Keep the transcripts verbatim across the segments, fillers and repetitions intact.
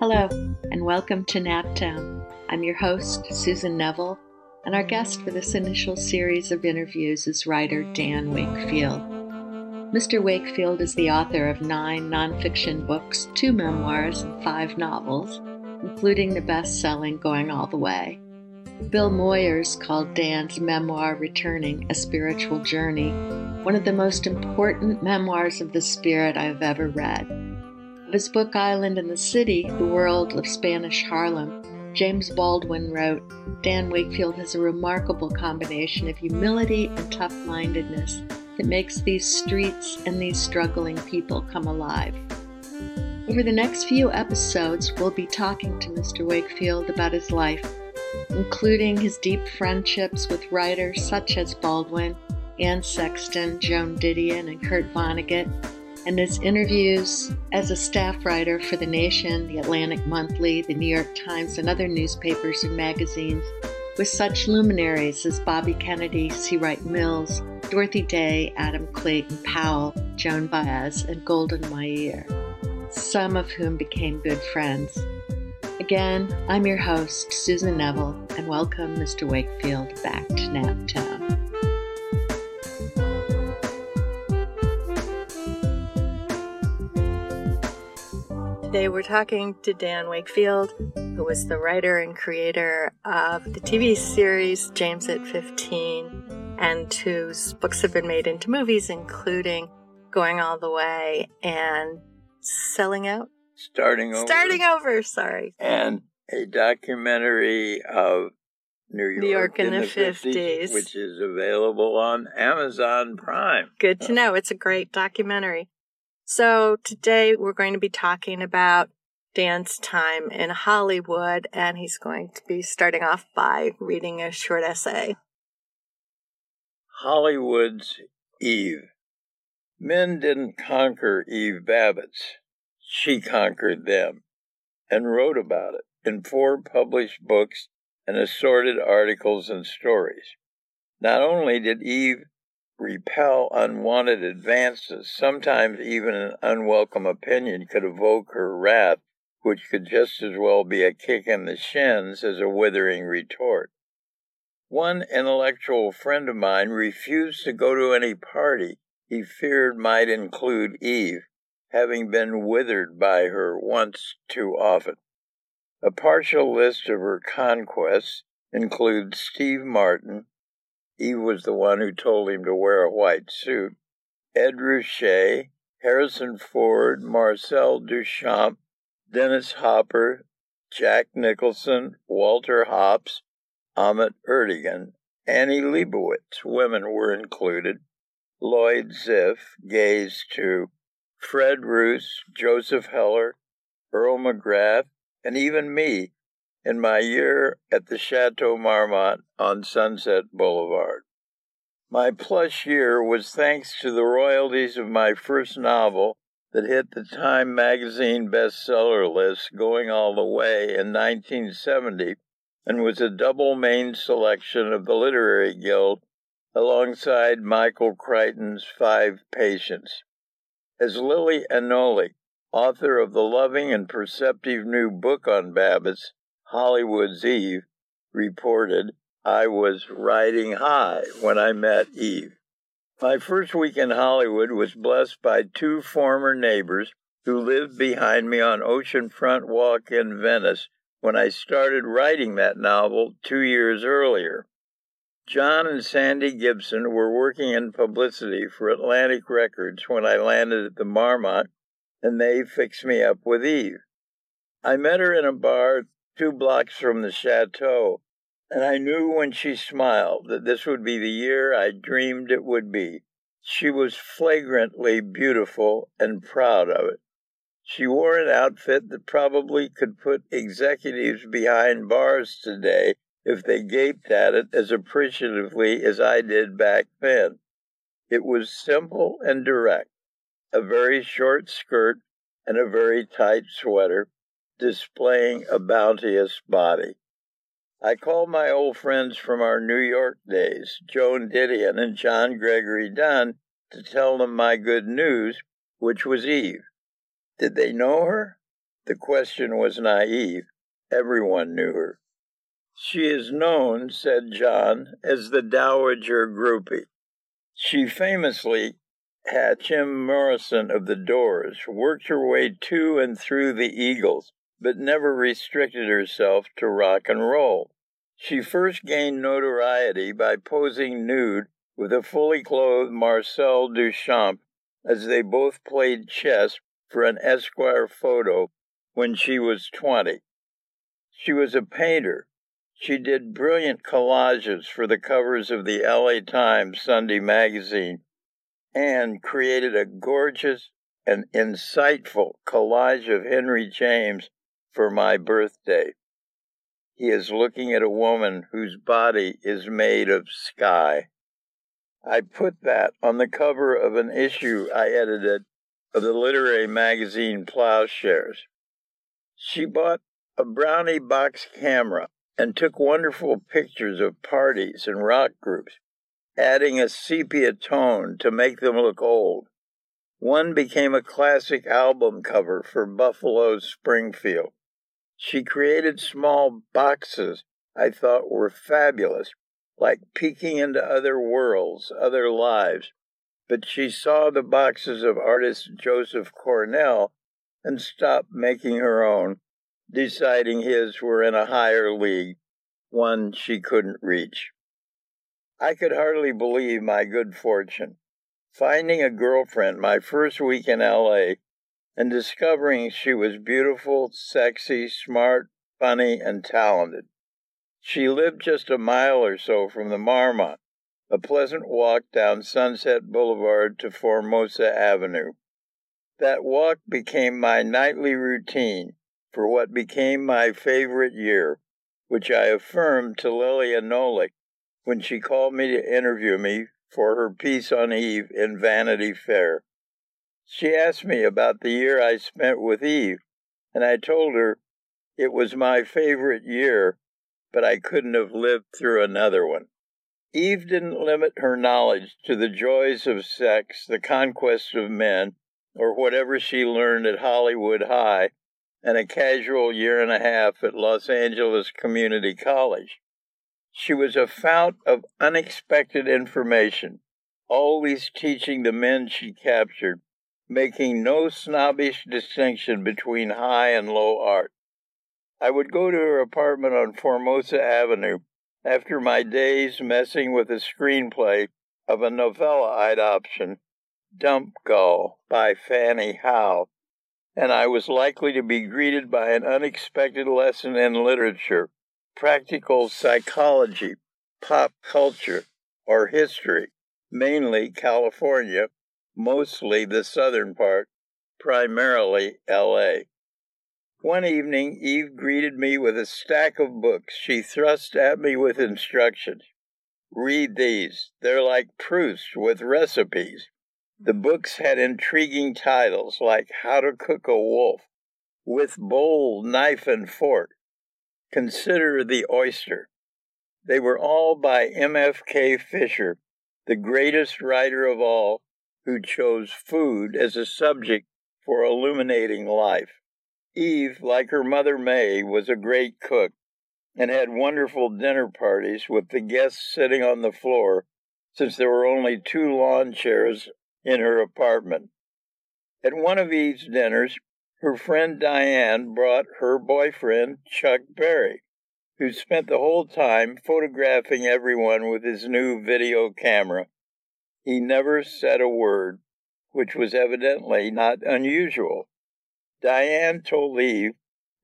Hello, and welcome to NapTown. I'm your host, Susan Neville, and our guest for this initial series of interviews is writer Dan Wakefield. Mister Wakefield is the author of nine nonfiction books, two memoirs, and five novels, including the best-selling Going All the Way. Bill Moyers called Dan's memoir, Returning, a Spiritual Journey, one of the most important memoirs of the spirit I've ever read. Of his book, Island in the City, The World of Spanish Harlem, James Baldwin wrote, Dan Wakefield has a remarkable combination of humility and tough-mindedness that makes these streets and these struggling people come alive. Over the next few episodes, we'll be talking to Mister Wakefield about his life, including his deep friendships with writers such as Baldwin, Anne Sexton, Joan Didion, and Kurt Vonnegut, and his interviews as a staff writer for The Nation, The Atlantic Monthly, The New York Times, and other newspapers and magazines with such luminaries as Bobby Kennedy, C. Wright Mills, Dorothy Day, Adam Clayton Powell, Joan Baez, and Golden Meir, some of whom became good friends. Again, I'm your host, Susan Neville, and welcome Mister Wakefield back to NapTown. Today we're talking to Dan Wakefield, who was the writer and creator of the T V series James at fifteen, and whose books have been made into movies, including Going All the Way and Selling Out? Starting Over. Starting Over, sorry. And a documentary of New York, New York in, in the, the fifties, which is available on Amazon Prime. Good to know. It's a great documentary. So today we're going to be talking about Dan's time in Hollywood, and he's going to be starting off by reading a short essay. Hollywood's Eve. Men didn't conquer Eve Babitz. She conquered them and wrote about it in four published books and assorted articles and stories. Not only did Eve repel unwanted advances, sometimes even an unwelcome opinion could evoke her wrath, which could just as well be a kick in the shins as a withering retort. One intellectual friend of mine refused to go to any party he feared might include Eve, having been withered by her once too often. A partial list of her conquests includes Steve Martin — Eve was the one who told him to wear a white suit — Ed Ruscha, Harrison Ford, Marcel Duchamp, Dennis Hopper, Jack Nicholson, Walter Hopps, Ahmet Ertegun, Annie Leibovitz — women were included — Lloyd Ziff, gays too, Fred Roos, Joseph Heller, Earl McGrath, and even me, in my year at the Chateau Marmont on Sunset Boulevard. My plush year was thanks to the royalties of my first novel that hit the Time Magazine bestseller list, Going All the Way, in nineteen seventy, and was a double main selection of the Literary Guild alongside Michael Crichton's Five Patients. As Lili Anolik, author of the loving and perceptive new book on Babbitt's, Hollywood's Eve, reported, I was riding high when I met Eve. My first week in Hollywood was blessed by two former neighbors who lived behind me on Oceanfront Walk in Venice when I started writing that novel two years earlier. John and Sandy Gibson were working in publicity for Atlantic Records when I landed at the Marmont, and they fixed me up with Eve. I met her in a bar two blocks from the chateau, and I knew when she smiled that this would be the year I dreamed it would be. She was flagrantly beautiful and proud of it. She wore an outfit that probably could put executives behind bars today if they gaped at it as appreciatively as I did back then. It was simple and direct, a very short skirt and a very tight sweater, displaying a bounteous body. I called my old friends from our New York days, Joan Didion and John Gregory Dunn, to tell them my good news, which was Eve. Did they know her? The question was naive. Everyone knew her. She is known, said John, as the Dowager Groupie. She famously had Jim Morrison of The Doors, worked her way to and through The Eagles, but never restricted herself to rock and roll. She first gained notoriety by posing nude with a fully clothed Marcel Duchamp as they both played chess for an Esquire photo when she was twenty. She was a painter. She did brilliant collages for the covers of the L A Times Sunday magazine and created a gorgeous and insightful collage of Henry James for my birthday. He is looking at a woman whose body is made of sky. I put that on the cover of an issue I edited of the literary magazine Plowshares. She bought a brownie box camera and took wonderful pictures of parties and rock groups, adding a sepia tone to make them look old. One became a classic album cover for Buffalo's Springfield. She created small boxes I thought were fabulous, like peeking into other worlds, other lives. But she saw the boxes of artist Joseph Cornell and stopped making her own, deciding his were in a higher league, one she couldn't reach. I could hardly believe my good fortune. Finding a girlfriend my first week in L A and discovering she was beautiful, sexy, smart, funny, and talented. She lived just a mile or so from the Marmont, a pleasant walk down Sunset Boulevard to Formosa Avenue. That walk became my nightly routine for what became my favorite year, which I affirmed to Lili Anolik when she called me to interview me for her piece on Eve in Vanity Fair. She asked me about the year I spent with Eve, and I told her it was my favorite year, but I couldn't have lived through another one. Eve didn't limit her knowledge to the joys of sex, the conquest of men, or whatever she learned at Hollywood High and a casual year and a half at Los Angeles Community College. She was a fount of unexpected information, always teaching the men she captured, making no snobbish distinction between high and low art. I would go to her apartment on Formosa Avenue after my days messing with a screenplay of a novella I'd optioned, Dump Gull by Fanny Howe, and I was likely to be greeted by an unexpected lesson in literature, practical psychology, pop culture, or history, mainly California, mostly the southern part, primarily L A. One evening, Eve greeted me with a stack of books she thrust at me with instructions. Read these. They're like Proust with recipes. The books had intriguing titles like How to Cook a Wolf, With Bowl, Knife, and Fork, Consider the Oyster. They were all by M F K Fisher, the greatest writer of all, who chose food as a subject for illuminating life. Eve, like her mother May, was a great cook and had wonderful dinner parties with the guests sitting on the floor, since there were only two lawn chairs in her apartment. At one of Eve's dinners, her friend Diane brought her boyfriend, Chuck Berry, who spent the whole time photographing everyone with his new video camera. He never said a word, which was evidently not unusual. Diane told Eve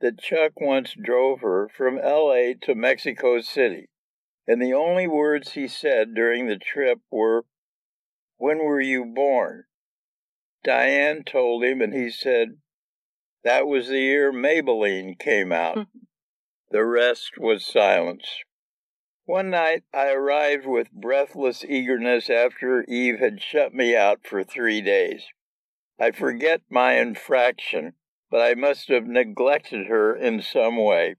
that Chuck once drove her from L A to Mexico City, and the only words he said during the trip were, "When were you born?" Diane told him, and he said, "That was the year Maybelline came out." The rest was silence. One night I arrived with breathless eagerness after Eve had shut me out for three days. I forget my infraction, but I must have neglected her in some way,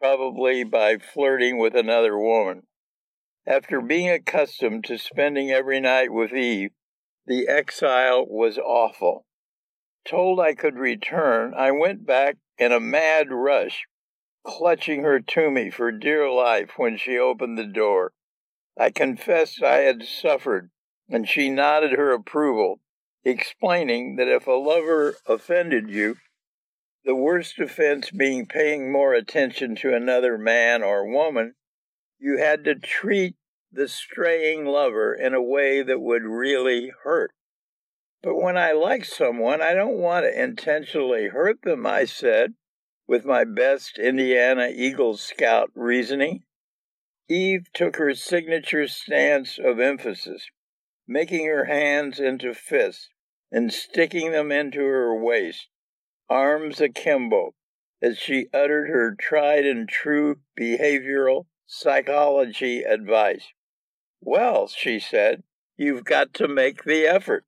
probably by flirting with another woman. After being accustomed to spending every night with Eve, The exile was awful. Told I could return, I went back in a mad rush, clutching her to me for dear life when she opened the door. I confessed I had suffered, and she nodded her approval, explaining that if a lover offended you, the worst offense being paying more attention to another man or woman, you had to treat the straying lover in a way that would really hurt. But when I like someone, I don't want to intentionally hurt them, I said, with my best Indiana Eagle Scout reasoning. Eve took her signature stance of emphasis, making her hands into fists and sticking them into her waist, arms akimbo, as she uttered her tried and true behavioral psychology advice. "Well," she said, "you've got to make the effort."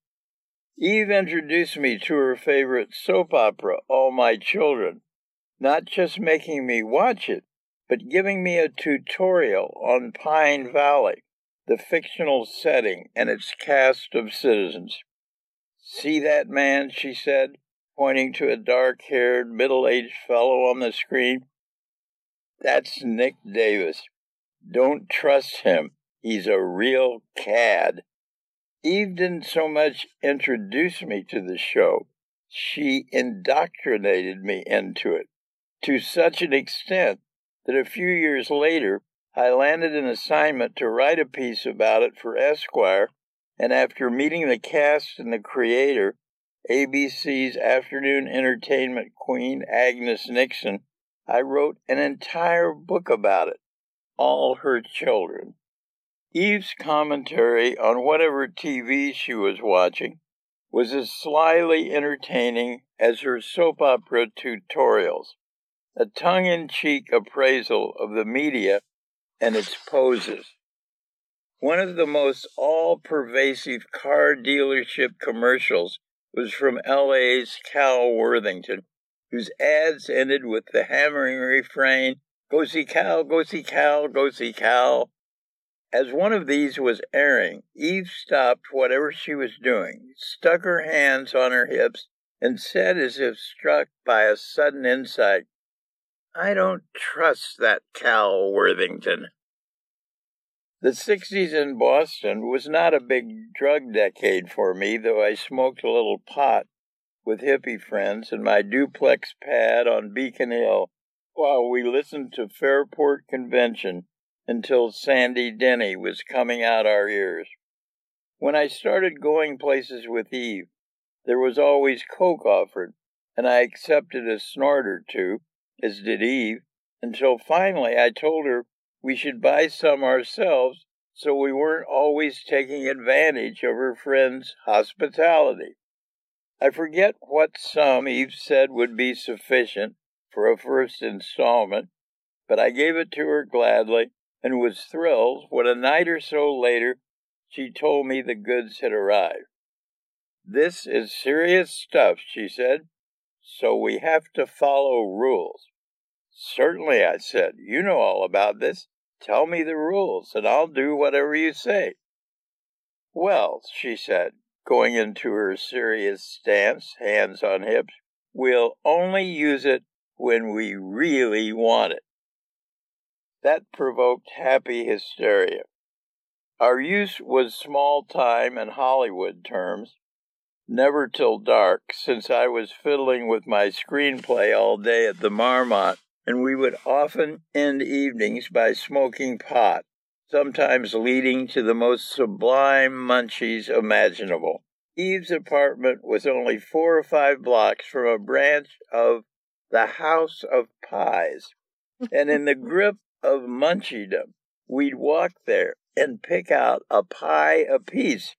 Eve introduced me to her favorite soap opera, All My Children, not just making me watch it, but giving me a tutorial on Pine Valley, the fictional setting and its cast of citizens. "See that man," she said, pointing to a dark-haired, middle-aged fellow on the screen. "That's Nick Davis. Don't trust him. He's a real cad." Eve didn't so much introduce me to the show. She indoctrinated me into it, to such an extent that a few years later I landed an assignment to write a piece about it for Esquire, and after meeting the cast and the creator, A B C's afternoon entertainment queen Agnes Nixon, I wrote an entire book about it, All Her Children. Eve's commentary on whatever T V she was watching was as slyly entertaining as her soap opera tutorials, a tongue-in-cheek appraisal of the media and its poses. One of the most all-pervasive car dealership commercials was from L A's Cal Worthington, whose ads ended with the hammering refrain, "Go see Cal, go see Cal, go see Cal." As one of these was airing, Eve stopped whatever she was doing, stuck her hands on her hips, and said as if struck by a sudden insight, "I don't trust that Cal Worthington." The sixties in Boston was not a big drug decade for me, though I smoked a little pot with hippie friends in my duplex pad on Beacon Hill while we listened to Fairport Convention until Sandy Denny was coming out our ears. When I started going places with Eve, there was always coke offered, and I accepted a snort or two, as did Eve, until finally I told her we should buy some ourselves so we weren't always taking advantage of her friend's hospitality. I forget what sum Eve said would be sufficient for a first installment, but I gave it to her gladly and was thrilled when a night or so later she told me the goods had arrived. "This is serious stuff," she said, "so we have to follow rules." "Certainly," I said. "You know all about this. Tell me the rules, and I'll do whatever you say." "Well," she said, going into her serious stance, hands on hips, "we'll only use it when we really want it." That provoked happy hysteria. Our use was small time in Hollywood terms, never till dark, since I was fiddling with my screenplay all day at the Marmont, and we would often end evenings by smoking pot, sometimes leading to the most sublime munchies imaginable. Eve's apartment was only four or five blocks from a branch of the House of Pies, and in the grip of munchiedom, we'd walk there and pick out a pie apiece,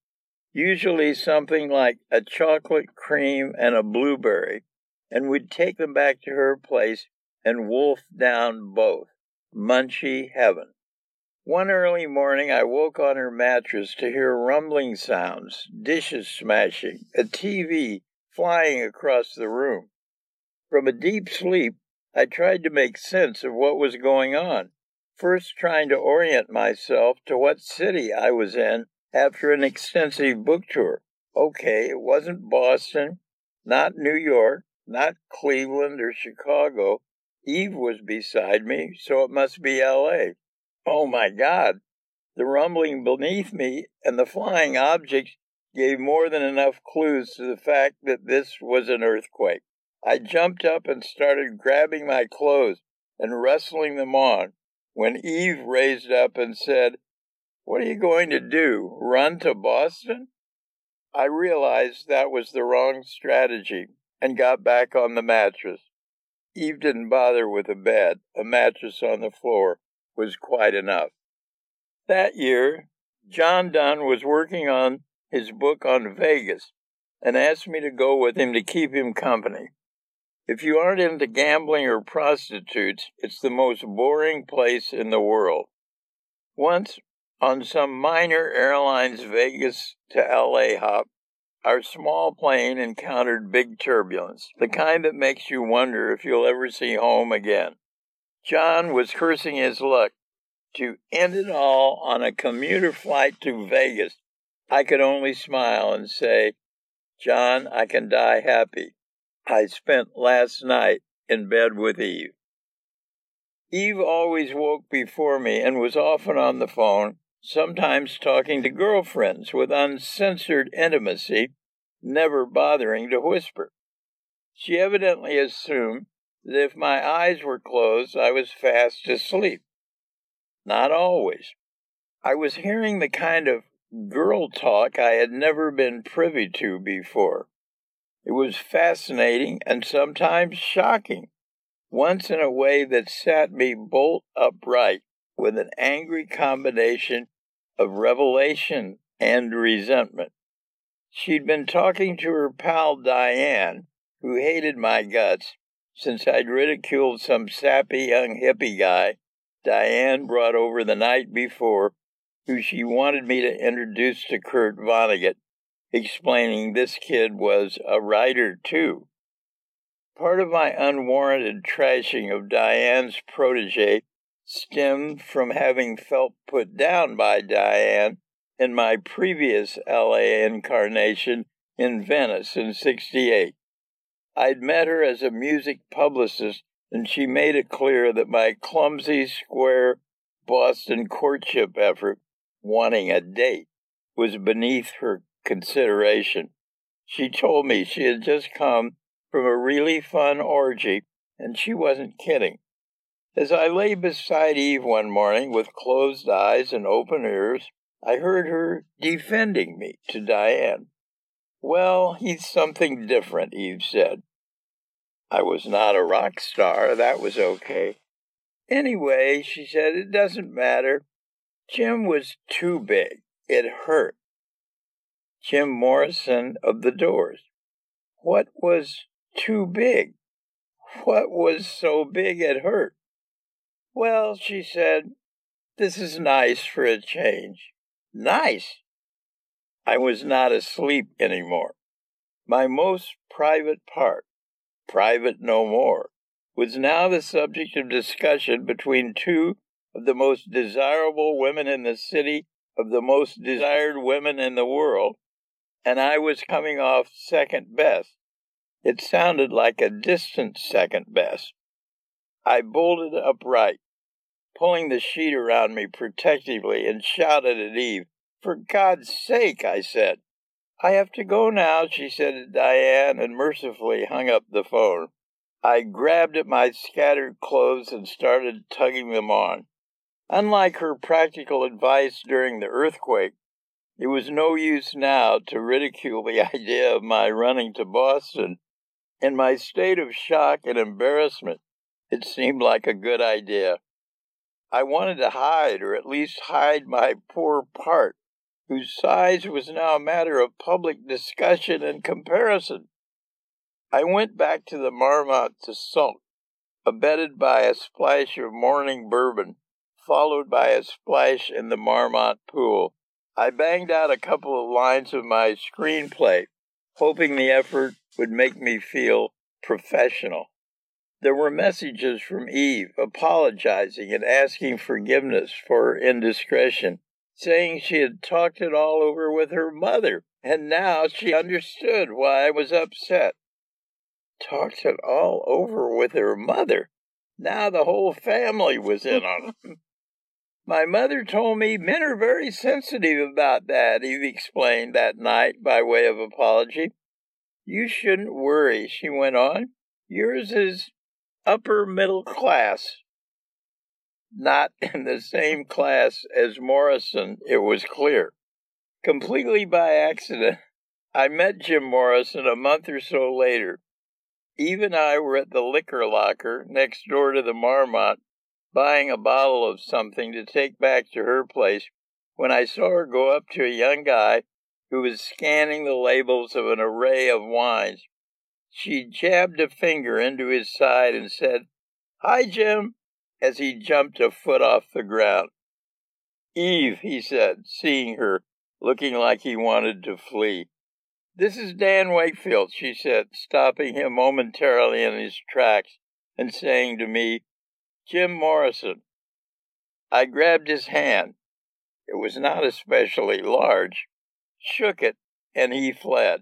usually something like a chocolate cream and a blueberry, and we'd take them back to her place and wolf down both. Munchie heaven. One early morning I woke on her mattress to hear rumbling sounds, dishes smashing, a T V flying across the room. From a deep sleep, I tried to make sense of what was going on, first trying to orient myself to what city I was in after an extensive book tour, Okay, it wasn't Boston, not New York, not Cleveland or Chicago. Eve was beside me, so it must be L A. Oh, my God! The rumbling beneath me and the flying objects gave more than enough clues to the fact that this was an earthquake. I jumped up and started grabbing my clothes and wrestling them on, when Eve raised up and said, "What are you going to do, run to Boston?" I realized that was the wrong strategy and got back on the mattress. Eve didn't bother with a bed. A mattress on the floor was quite enough. That year, John Dunn was working on his book on Vegas and asked me to go with him to keep him company. If you aren't into gambling or prostitutes, it's the most boring place in the world. Once, on some minor airlines Vegas to L A hop, our small plane encountered big turbulence, the kind that makes you wonder if you'll ever see home again. John was cursing his luck to end it all on a commuter flight to Vegas. I could only smile and say, "John, I can die happy. I spent last night in bed with Eve." Eve always woke before me and was often on the phone, sometimes talking to girlfriends with uncensored intimacy, never bothering to whisper. She evidently assumed that if my eyes were closed, I was fast asleep. Not always. I was hearing the kind of girl talk I had never been privy to before. It was fascinating and sometimes shocking, once in a way that sat me bolt upright with an angry combination of revelation and resentment. She'd been talking to her pal Diane, who hated my guts, since I'd ridiculed some sappy young hippie guy Diane brought over the night before, who she wanted me to introduce to Kurt Vonnegut, explaining this kid was a writer, too. Part of my unwarranted trashing of Diane's protege stemmed from having felt put down by Diane in my previous L A incarnation in Venice in sixty-eight. I'd met her as a music publicist, and she made it clear that my clumsy, square, Boston courtship effort, wanting a date, was beneath her consideration. She told me she had just come from a really fun orgy, and she wasn't kidding. As I lay beside Eve one morning with closed eyes and open ears, I heard her defending me to Diane. "Well, he's something different," Eve said. I was not a rock star. That was okay. "Anyway," she said, "it doesn't matter. Jim was too big. It hurt." Jim Morrison of The Doors. What was too big? What was so big it hurt? "Well," she said, "this is nice for a change." Nice? I was not asleep anymore. My most private part, private no more, was now the subject of discussion between two of the most desirable women in the city, of the most desired women in the world, and I was coming off second best. It sounded like a distant second best. I bolted upright, pulling the sheet around me protectively, and shouted at Eve. "For God's sake," I said. "I have to go now," she said to Diane, and mercifully hung up the phone. I grabbed at my scattered clothes and started tugging them on. Unlike her practical advice during the earthquake, it was no use now to ridicule the idea of my running to Boston. In my state of shock and embarrassment, it seemed like a good idea. I wanted to hide, or at least hide my poor part, whose size was now a matter of public discussion and comparison. I went back to the Marmont to sulk, abetted by a splash of morning bourbon, followed by a splash in the Marmont pool. I banged out a couple of lines of my screenplay, hoping the effort would make me feel professional. There were messages from Eve apologizing and asking forgiveness for her indiscretion, saying she had talked it all over with her mother, and now she understood why I was upset. Talked it all over with her mother? Now the whole family was in on it. My mother told me men are very sensitive about that, Eve explained that night by way of apology. You shouldn't worry, she went on. Yours is upper middle class. Not in the same class as Morrison, it was clear. Completely by accident, I met Jim Morrison a month or so later. Eve and I were at the liquor locker next door to the Marmont, buying a bottle of something to take back to her place, when I saw her go up to a young guy who was scanning the labels of an array of wines. She jabbed a finger into his side and said, "Hi, Jim," as he jumped a foot off the ground. "Eve," he said, seeing her, looking like he wanted to flee. "This is Dan Wakefield," she said, stopping him momentarily in his tracks and saying to me, "Jim Morrison." I grabbed his hand. It was not especially large. Shook it, and he fled.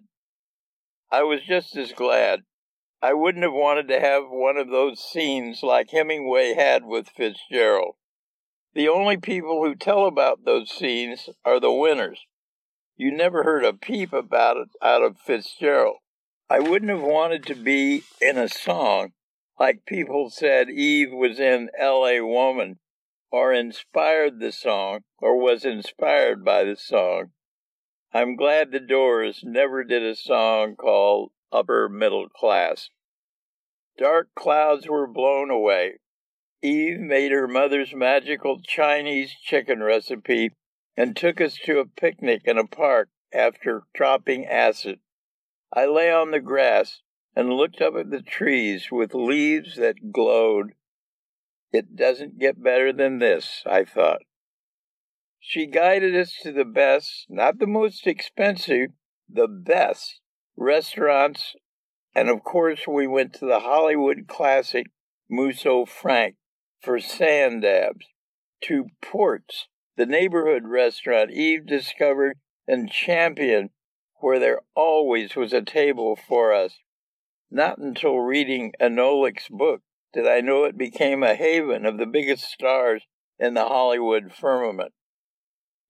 I was just as glad. I wouldn't have wanted to have one of those scenes like Hemingway had with Fitzgerald. The only people who tell about those scenes are the winners. You never heard a peep about it out of Fitzgerald. I wouldn't have wanted to be in a song like people said Eve was in L A Woman, or inspired the song, or was inspired by the song. I'm glad the Doors never did a song called Upper Middle Class. Dark clouds were blown away. Eve made her mother's magical Chinese chicken recipe and took us to a picnic in a park after dropping acid. I lay on the grass and looked up at the trees with leaves that glowed. It doesn't get better than this, I thought. She guided us to the best, not the most expensive, the best restaurants, and of course we went to the Hollywood classic Musso Frank for sand dabs, to Ports, the neighborhood restaurant Eve discovered and championed, where there always was a table for us. Not until reading Anolik's book did I know it became a haven of the biggest stars in the Hollywood firmament.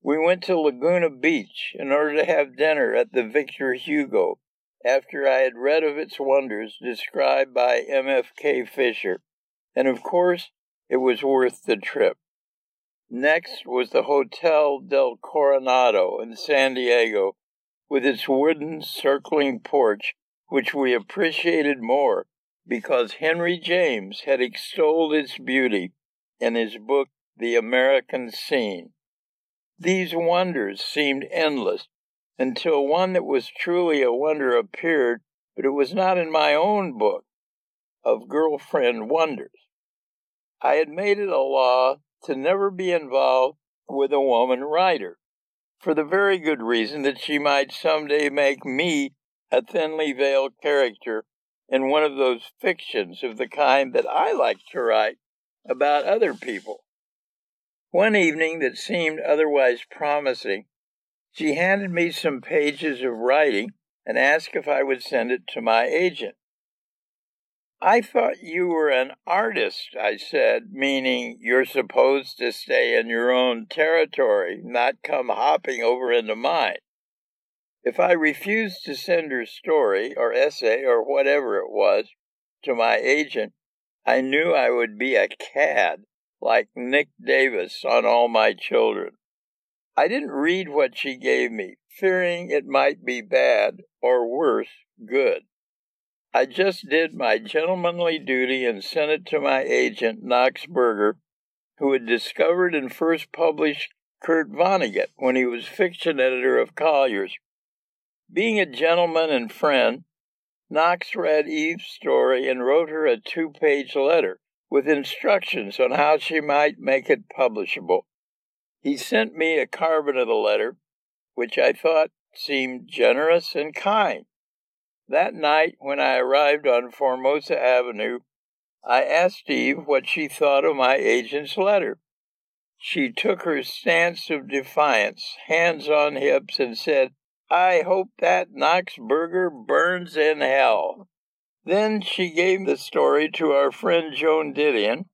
We went to Laguna Beach in order to have dinner at the Victor Hugo, after I had read of its wonders described by M F K Fisher, and of course it was worth the trip. Next was the Hotel del Coronado in San Diego, with its wooden circling porch, which we appreciated more because Henry James had extolled its beauty in his book The American Scene. These wonders seemed endless, until one that was truly a wonder appeared, but it was not in my own book of Girlfriend Wonders. I had made it a law to never be involved with a woman writer, for the very good reason that she might someday make me a thinly veiled character in one of those fictions of the kind that I like to write about other people. One evening that seemed otherwise promising, she handed me some pages of writing and asked if I would send it to my agent. "I thought you were an artist," I said, meaning you're supposed to stay in your own territory, not come hopping over into mine. If I refused to send her story or essay or whatever it was to my agent, I knew I would be a cad, like Nick Davis on All My Children. I didn't read what she gave me, fearing it might be bad or worse, good. I just did my gentlemanly duty and sent it to my agent, Knox Berger, who had discovered and first published Kurt Vonnegut when he was fiction editor of Collier's. Being a gentleman and friend, Knox read Eve's story and wrote her a two-page letter with instructions on how she might make it publishable. He sent me a carbon of the letter, which I thought seemed generous and kind. That night, when I arrived on Formosa Avenue, I asked Eve what she thought of my agent's letter. She took her stance of defiance, hands on hips, and said, "I hope that Knoxburger burns in hell." Then she gave the story to our friend Joan Didion,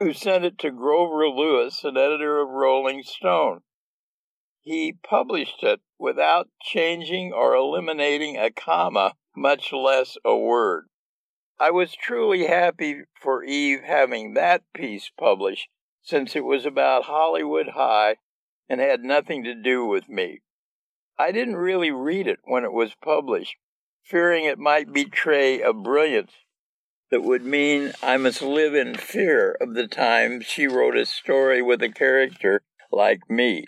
who sent it to Grover Lewis, an editor of Rolling Stone. He published it without changing or eliminating a comma, much less a word. I was truly happy for Eve having that piece published, since it was about Hollywood High and had nothing to do with me. I didn't really read it when it was published, fearing it might betray a brilliance that would mean I must live in fear of the time she wrote a story with a character like me.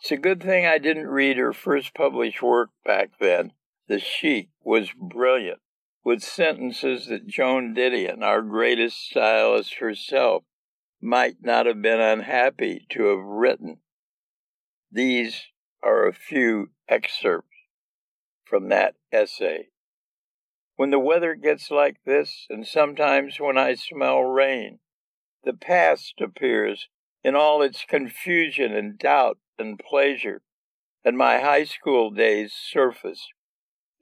It's a good thing I didn't read her first published work back then. The Sheik was brilliant, with sentences that Joan Didion, our greatest stylist herself, might not have been unhappy to have written. These are a few excerpts from that essay. When the weather gets like this, and sometimes when I smell rain, the past appears in all its confusion and doubt and pleasure, and my high school days surface.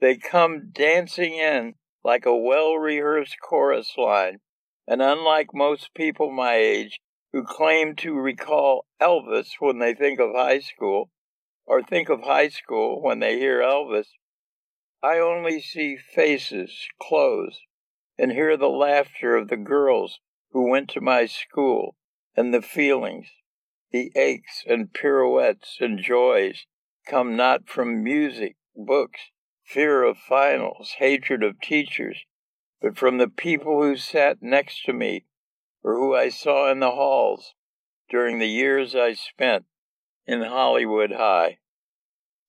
They come dancing in like a well-rehearsed chorus line, and unlike most people my age who claim to recall Elvis when they think of high school, or think of high school when they hear Elvis, I only see faces, clothes, and hear the laughter of the girls who went to my school, and the feelings, the aches and pirouettes and joys come not from music, books, fear of finals, hatred of teachers, but from the people who sat next to me or who I saw in the halls during the years I spent in Hollywood High.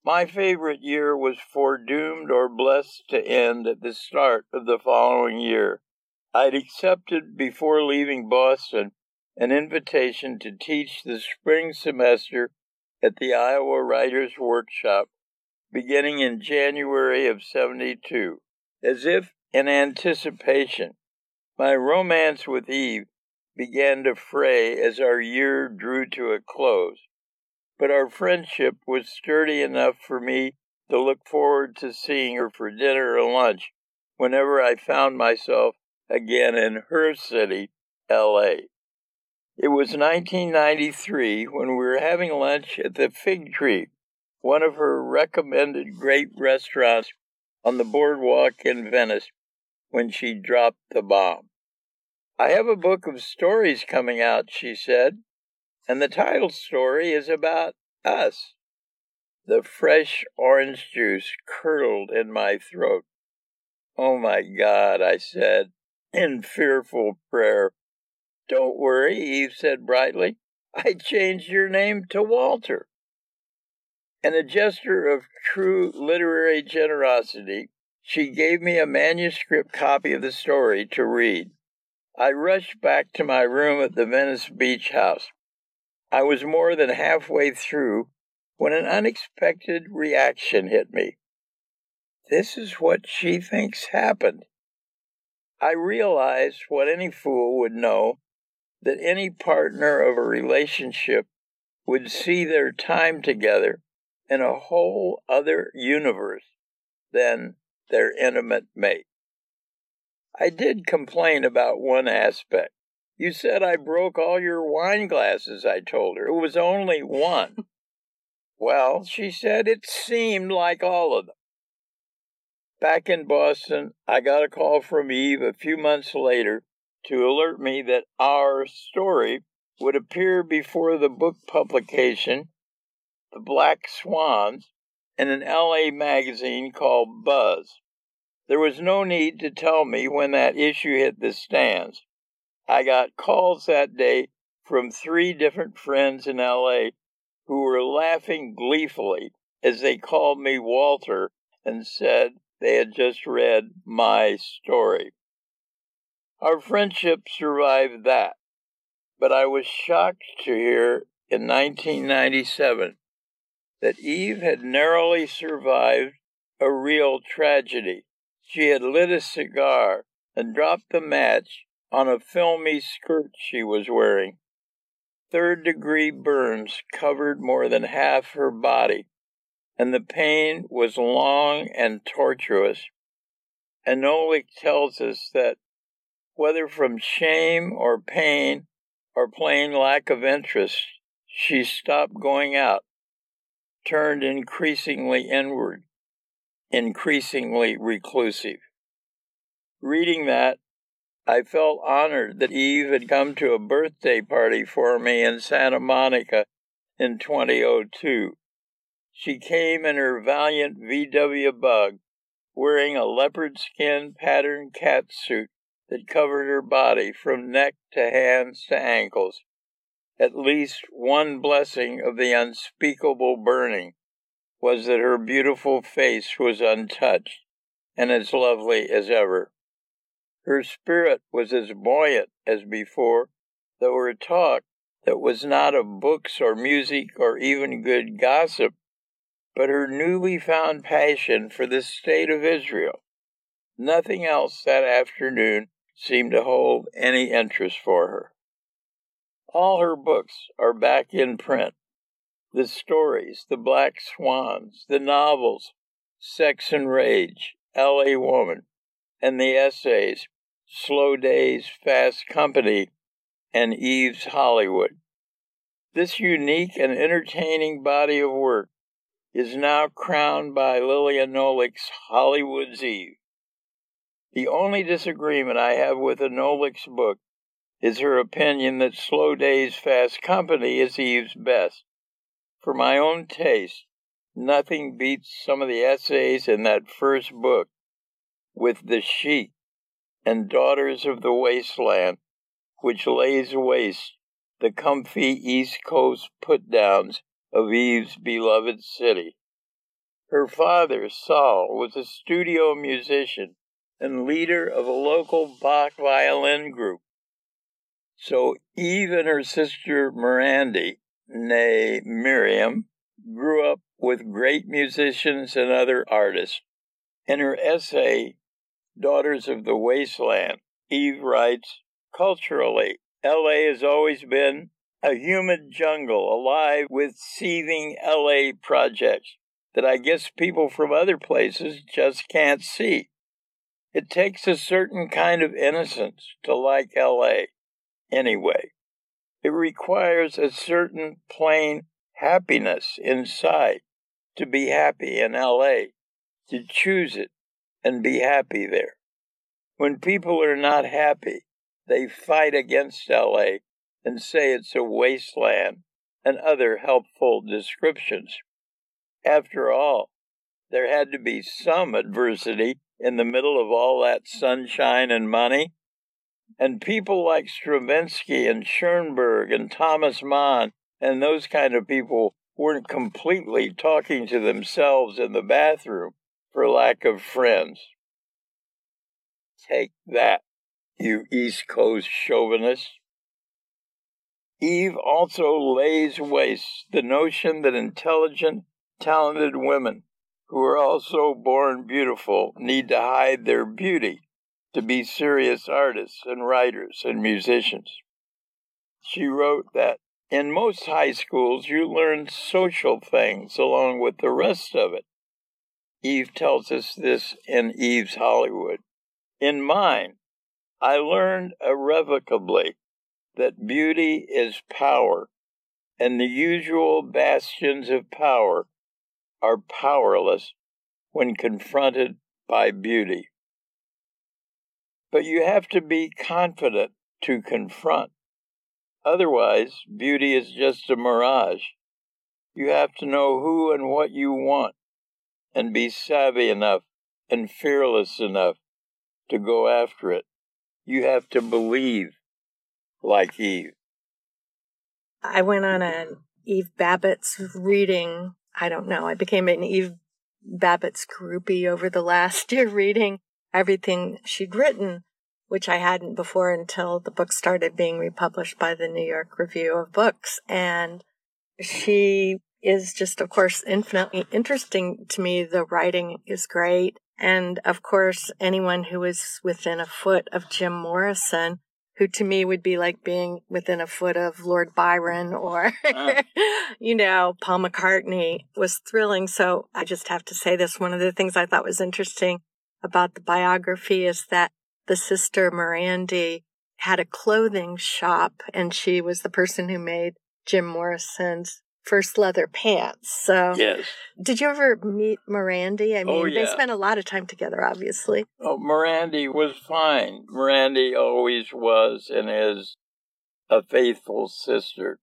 My favorite year was foredoomed or blessed to end at the start of the following year. I'd accepted, before leaving Boston, an invitation to teach the spring semester at the Iowa Writers' Workshop, beginning in January of seventy-two. As if in anticipation, my romance with Eve began to fray as our year drew to a close. But our friendship was sturdy enough for me to look forward to seeing her for dinner or lunch whenever I found myself again in her city, L A. It was nineteen ninety-three when we were having lunch at the Fig Tree, one of her recommended great restaurants on the boardwalk in Venice, when she dropped the bomb. "I have a book of stories coming out," she said, "and the title story is about us." The fresh orange juice curdled in my throat. "Oh, my God," I said, in fearful prayer. "Don't worry," Eve said brightly. "I changed your name to Walter." And a gesture of true literary generosity, she gave me a manuscript copy of the story to read. I rushed back to my room at the Venice Beach House. I was more than halfway through when an unexpected reaction hit me. This is what she thinks happened. I realized what any fool would know, that any partner of a relationship would see their time together in a whole other universe than their intimate mate. I did complain about one aspect. "You said I broke all your wine glasses," I told her. "It was only one." "Well," she said, "it seemed like all of them." Back in Boston, I got a call from Eve a few months later to alert me that our story would appear before the book publication, The Black Swans, in an L A magazine called Buzz. There was no need to tell me when that issue hit the stands. I got calls that day from three different friends in L A who were laughing gleefully as they called me Walter and said they had just read my story. Our friendship survived that, but I was shocked to hear in nineteen ninety-seven that Eve had narrowly survived a real tragedy. She had lit a cigar and dropped the match on a filmy skirt she was wearing. third-degree burns covered more than half her body, and the pain was long and tortuous. Anolik tells us that, whether from shame or pain or plain lack of interest, she stopped going out, turned increasingly inward, increasingly reclusive. Reading that, I felt honored that Eve had come to a birthday party for me in Santa Monica in twenty oh two. She came in her valiant V W Bug, wearing a leopard skin patterned catsuit that covered her body from neck to hands to ankles. At least one blessing of the unspeakable burning was that her beautiful face was untouched and as lovely as ever. Her spirit was as buoyant as before, though her talk, that was not of books or music or even good gossip, but her newly found passion for the state of Israel. Nothing else that afternoon seemed to hold any interest for her. All her books are back in print. The stories, The Black Swans, the novels, Sex and Rage, L A Woman, and the essays, Slow Days, Fast Company, and Eve's Hollywood. This unique and entertaining body of work is now crowned by Lili Anolik's Hollywood's Eve. The only disagreement I have with Anolik's book is her opinion that Slow Days, Fast Company is Eve's best. For my own taste, nothing beats some of the essays in that first book, with The Sheik and Daughters of the Wasteland, which lays waste the comfy East Coast put-downs of Eve's beloved city. Her father, Saul, was a studio musician and leader of a local Bach violin group. So Eve and her sister Mirandi, nay Miriam, grew up with great musicians and other artists. In her essay, Daughters of the Wasteland, Eve writes, culturally, L A has always been a humid jungle alive with seething L A projects that I guess people from other places just can't see. It takes a certain kind of innocence to like L A anyway. It requires a certain plain happiness inside to be happy in L A, to choose it and be happy there. When people are not happy, they fight against L A and say it's a wasteland and other helpful descriptions. After all, there had to be some adversity in the middle of all that sunshine and money, and people like Stravinsky and Schoenberg and Thomas Mann and those kind of people weren't completely talking to themselves in the bathroom for lack of friends. Take that, you East Coast chauvinists. Eve also lays waste the notion that intelligent, talented women who are also born beautiful need to hide their beauty to be serious artists and writers and musicians. She wrote that in most high schools you learn social things along with the rest of it. Eve tells us this in Eve's Hollywood. In mine, I learned irrevocably that beauty is power, and the usual bastions of power are powerless when confronted by beauty. But you have to be confident to confront. Otherwise, beauty is just a mirage. You have to know who and what you want, and be savvy enough and fearless enough to go after it. You have to believe like Eve. I went on an Eve Babitz reading. I don't know. I became an Eve Babbitt's groupie over the last year, reading everything she'd written, which I hadn't before until the book started being republished by the New York Review of Books. And she is just, of course, infinitely interesting to me. The writing is great. And, of course, anyone who is within a foot of Jim Morrison who to me would be like being within a foot of Lord Byron or, oh. you know, Paul McCartney, was thrilling. So I just have to say this. One of the things I thought was interesting about the biography is that the sister Mirandi had a clothing shop, and she was the person who made Jim Morrison's first leather pants. So yes. Did you ever meet Mirandi? I mean, oh, yeah. They spent a lot of time together, obviously. Oh, Mirandi was fine. Mirandi always was and is a faithful sister.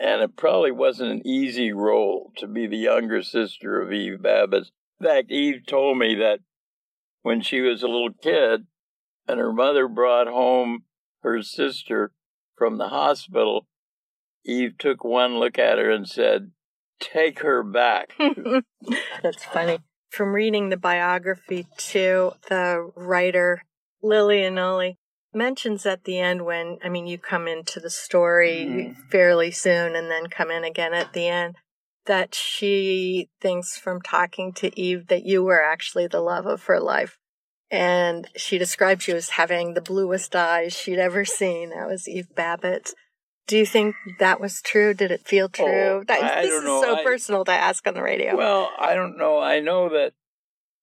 And it probably wasn't an easy role to be the younger sister of Eve Babbitt. In fact, Eve told me that when she was a little kid and her mother brought home her sister from the hospital, Eve took one look at her and said, "Take her back." That's funny. From reading the biography, too, the writer Lili Anolik mentions at the end when, I mean, you come into the story mm. fairly soon and then come in again at the end, that she thinks from talking to Eve that you were actually the love of her life. And she describes you as having the bluest eyes she'd ever seen. That was Eve Babbitt. Do you think that was true? Did it feel true? Oh, that, I, this I don't know. is so I, personal to ask on the radio. Well, I don't know. I know that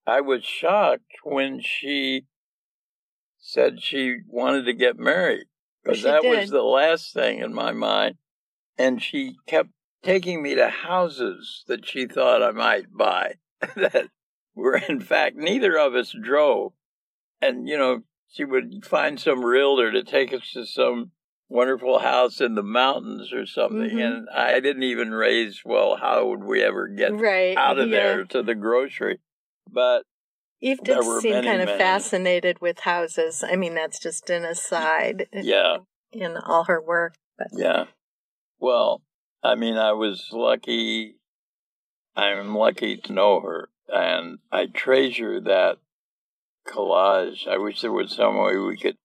I was shocked when she said she wanted to get married, because that did. was the last thing in my mind. And she kept taking me to houses that she thought I might buy that were, in fact, neither of us drove. And, you know, she would find some realtor to take us to some wonderful house in the mountains or something. Mm-hmm. And I didn't even raise, well, how would we ever get right. out of yeah. there to the grocery? But Eve did seem many, kind of many. fascinated with houses. I mean, that's just an aside yeah. in all her work. But. Yeah. Well, I mean, I was lucky. I'm lucky to know her. And I treasure that collage. I wish there was some way we could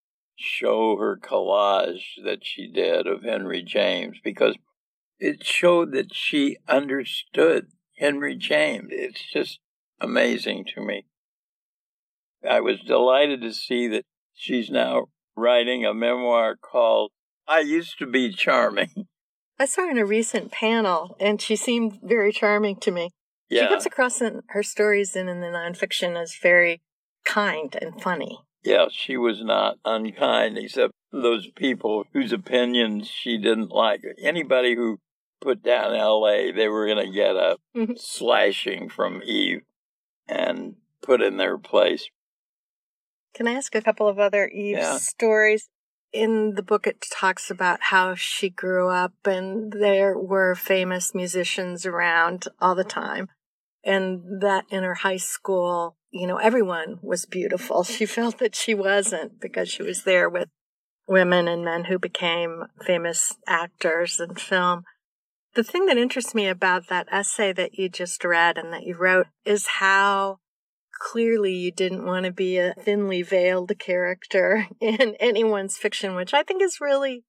show her collage that she did of Henry James, because it showed that she understood Henry James. It's just amazing to me. I was delighted to see that she's now writing a memoir called I Used to Be Charming. I saw her in a recent panel, and she seemed very charming to me. Yeah. She comes across in her stories and in the nonfiction as very kind and funny. Yeah, she was not unkind, except those people whose opinions she didn't like. Anybody who put down L A, they were going to get a mm-hmm. slashing from Eve and put in their place. Can I ask a couple of other Eve yeah. stories? In the book, it talks about how she grew up, and there were famous musicians around all the time, and that in her high school, you know, everyone was beautiful. She felt that she wasn't, because she was there with women and men who became famous actors in film. The thing that interests me about that essay that you just read and that you wrote is how clearly you didn't want to be a thinly veiled character in anyone's fiction, which I think is really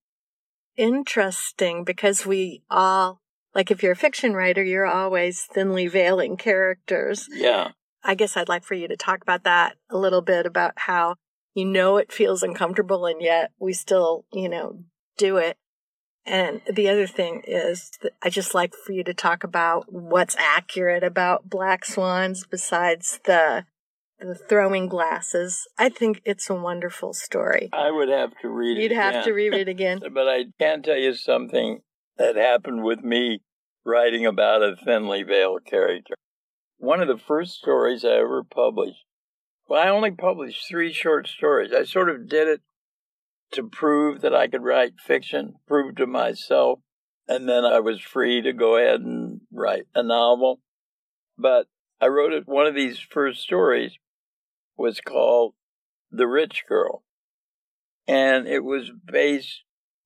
interesting, because we all, like if you're a fiction writer, you're always thinly veiling characters. Yeah. I guess I'd like for you to talk about that a little bit, about how, you know, it feels uncomfortable and yet we still, you know, do it. And the other thing is that I just like for you to talk about what's accurate about black swans besides the the throwing glasses. I think it's a wonderful story. I would have to read it You'd again. You'd have to read it again. But I can tell you something that happened with me writing about a thinly veiled character. One of the first stories I ever published, well, I only published three short stories. I sort of did it to prove that I could write fiction, prove to myself, and then I was free to go ahead and write a novel. But I wrote it, one of these first stories was called The Rich Girl, and it was based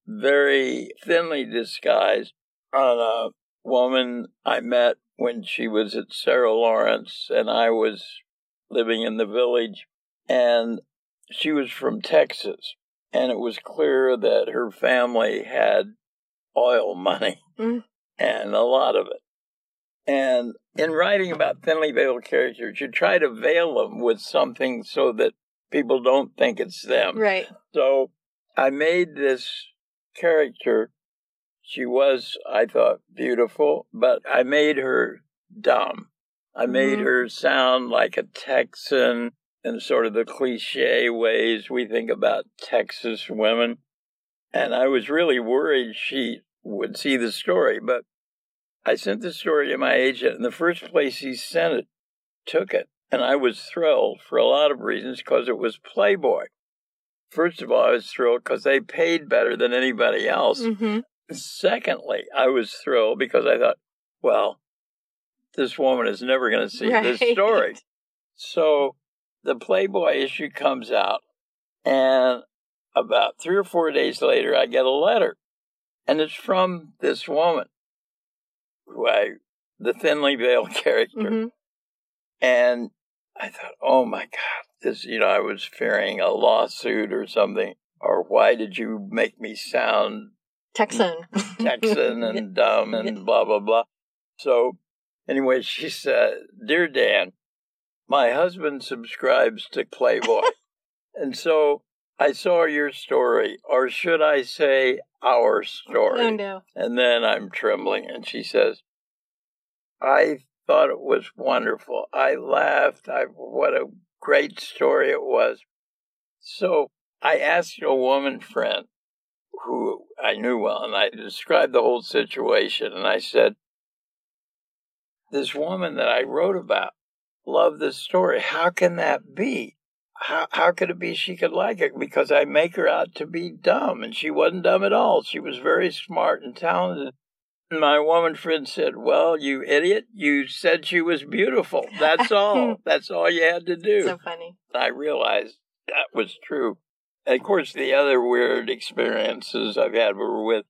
very thinly disguised on a woman I met when she was at Sarah Lawrence and I was living in the village, and she was from Texas, and it was clear that her family had oil money mm. and a lot of it. And in writing about thinly veiled characters, you try to veil them with something so that people don't think it's them. Right. So I made this character. She was, I thought, beautiful, but I made her dumb. I made mm-hmm. her sound like a Texan in sort of the cliche ways we think about Texas women. And I was really worried she would see the story. But I sent the story to my agent, and the first place he sent it took it. And I was thrilled for a lot of reasons because it was Playboy. First of all, I was thrilled because they paid better than anybody else. Mm-hmm. Secondly, I was thrilled because I thought, well, this woman is never going to see right. this story. So the Playboy issue comes out, and about three or four days later, I get a letter, and it's from this woman, who I, the thinly veiled character. Mm-hmm. And I thought, oh my God, this, you know, I was fearing a lawsuit or something, or why did you make me sound Texan, Texan and dumb and blah, blah, blah. So anyway, she said, "Dear Dan, my husband subscribes to Playboy. And so I saw your story, or should I say our story?" Oh, no. And then I'm trembling. And she says, "I thought it was wonderful. I laughed. I, what a great story it was. So I asked a woman friend who I knew well, and I described the whole situation. And I said, this woman that I wrote about loved this story. How can that be? How how could it be she could like it? Because I make her out to be dumb, and she wasn't dumb at all. She was very smart and talented." And my woman friend said, "Well, you idiot, you said she was beautiful. That's all. That's all you had to do." So funny. I realized that was true. And of course, the other weird experiences I've had were with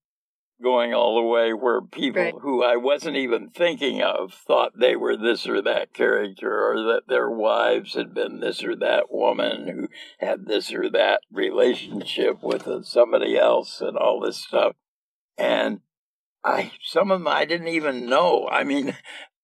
Going All the Way, where people right. who I wasn't even thinking of thought they were this or that character, or that their wives had been this or that woman who had this or that relationship with somebody else and all this stuff. And I, some of them I didn't even know. I mean,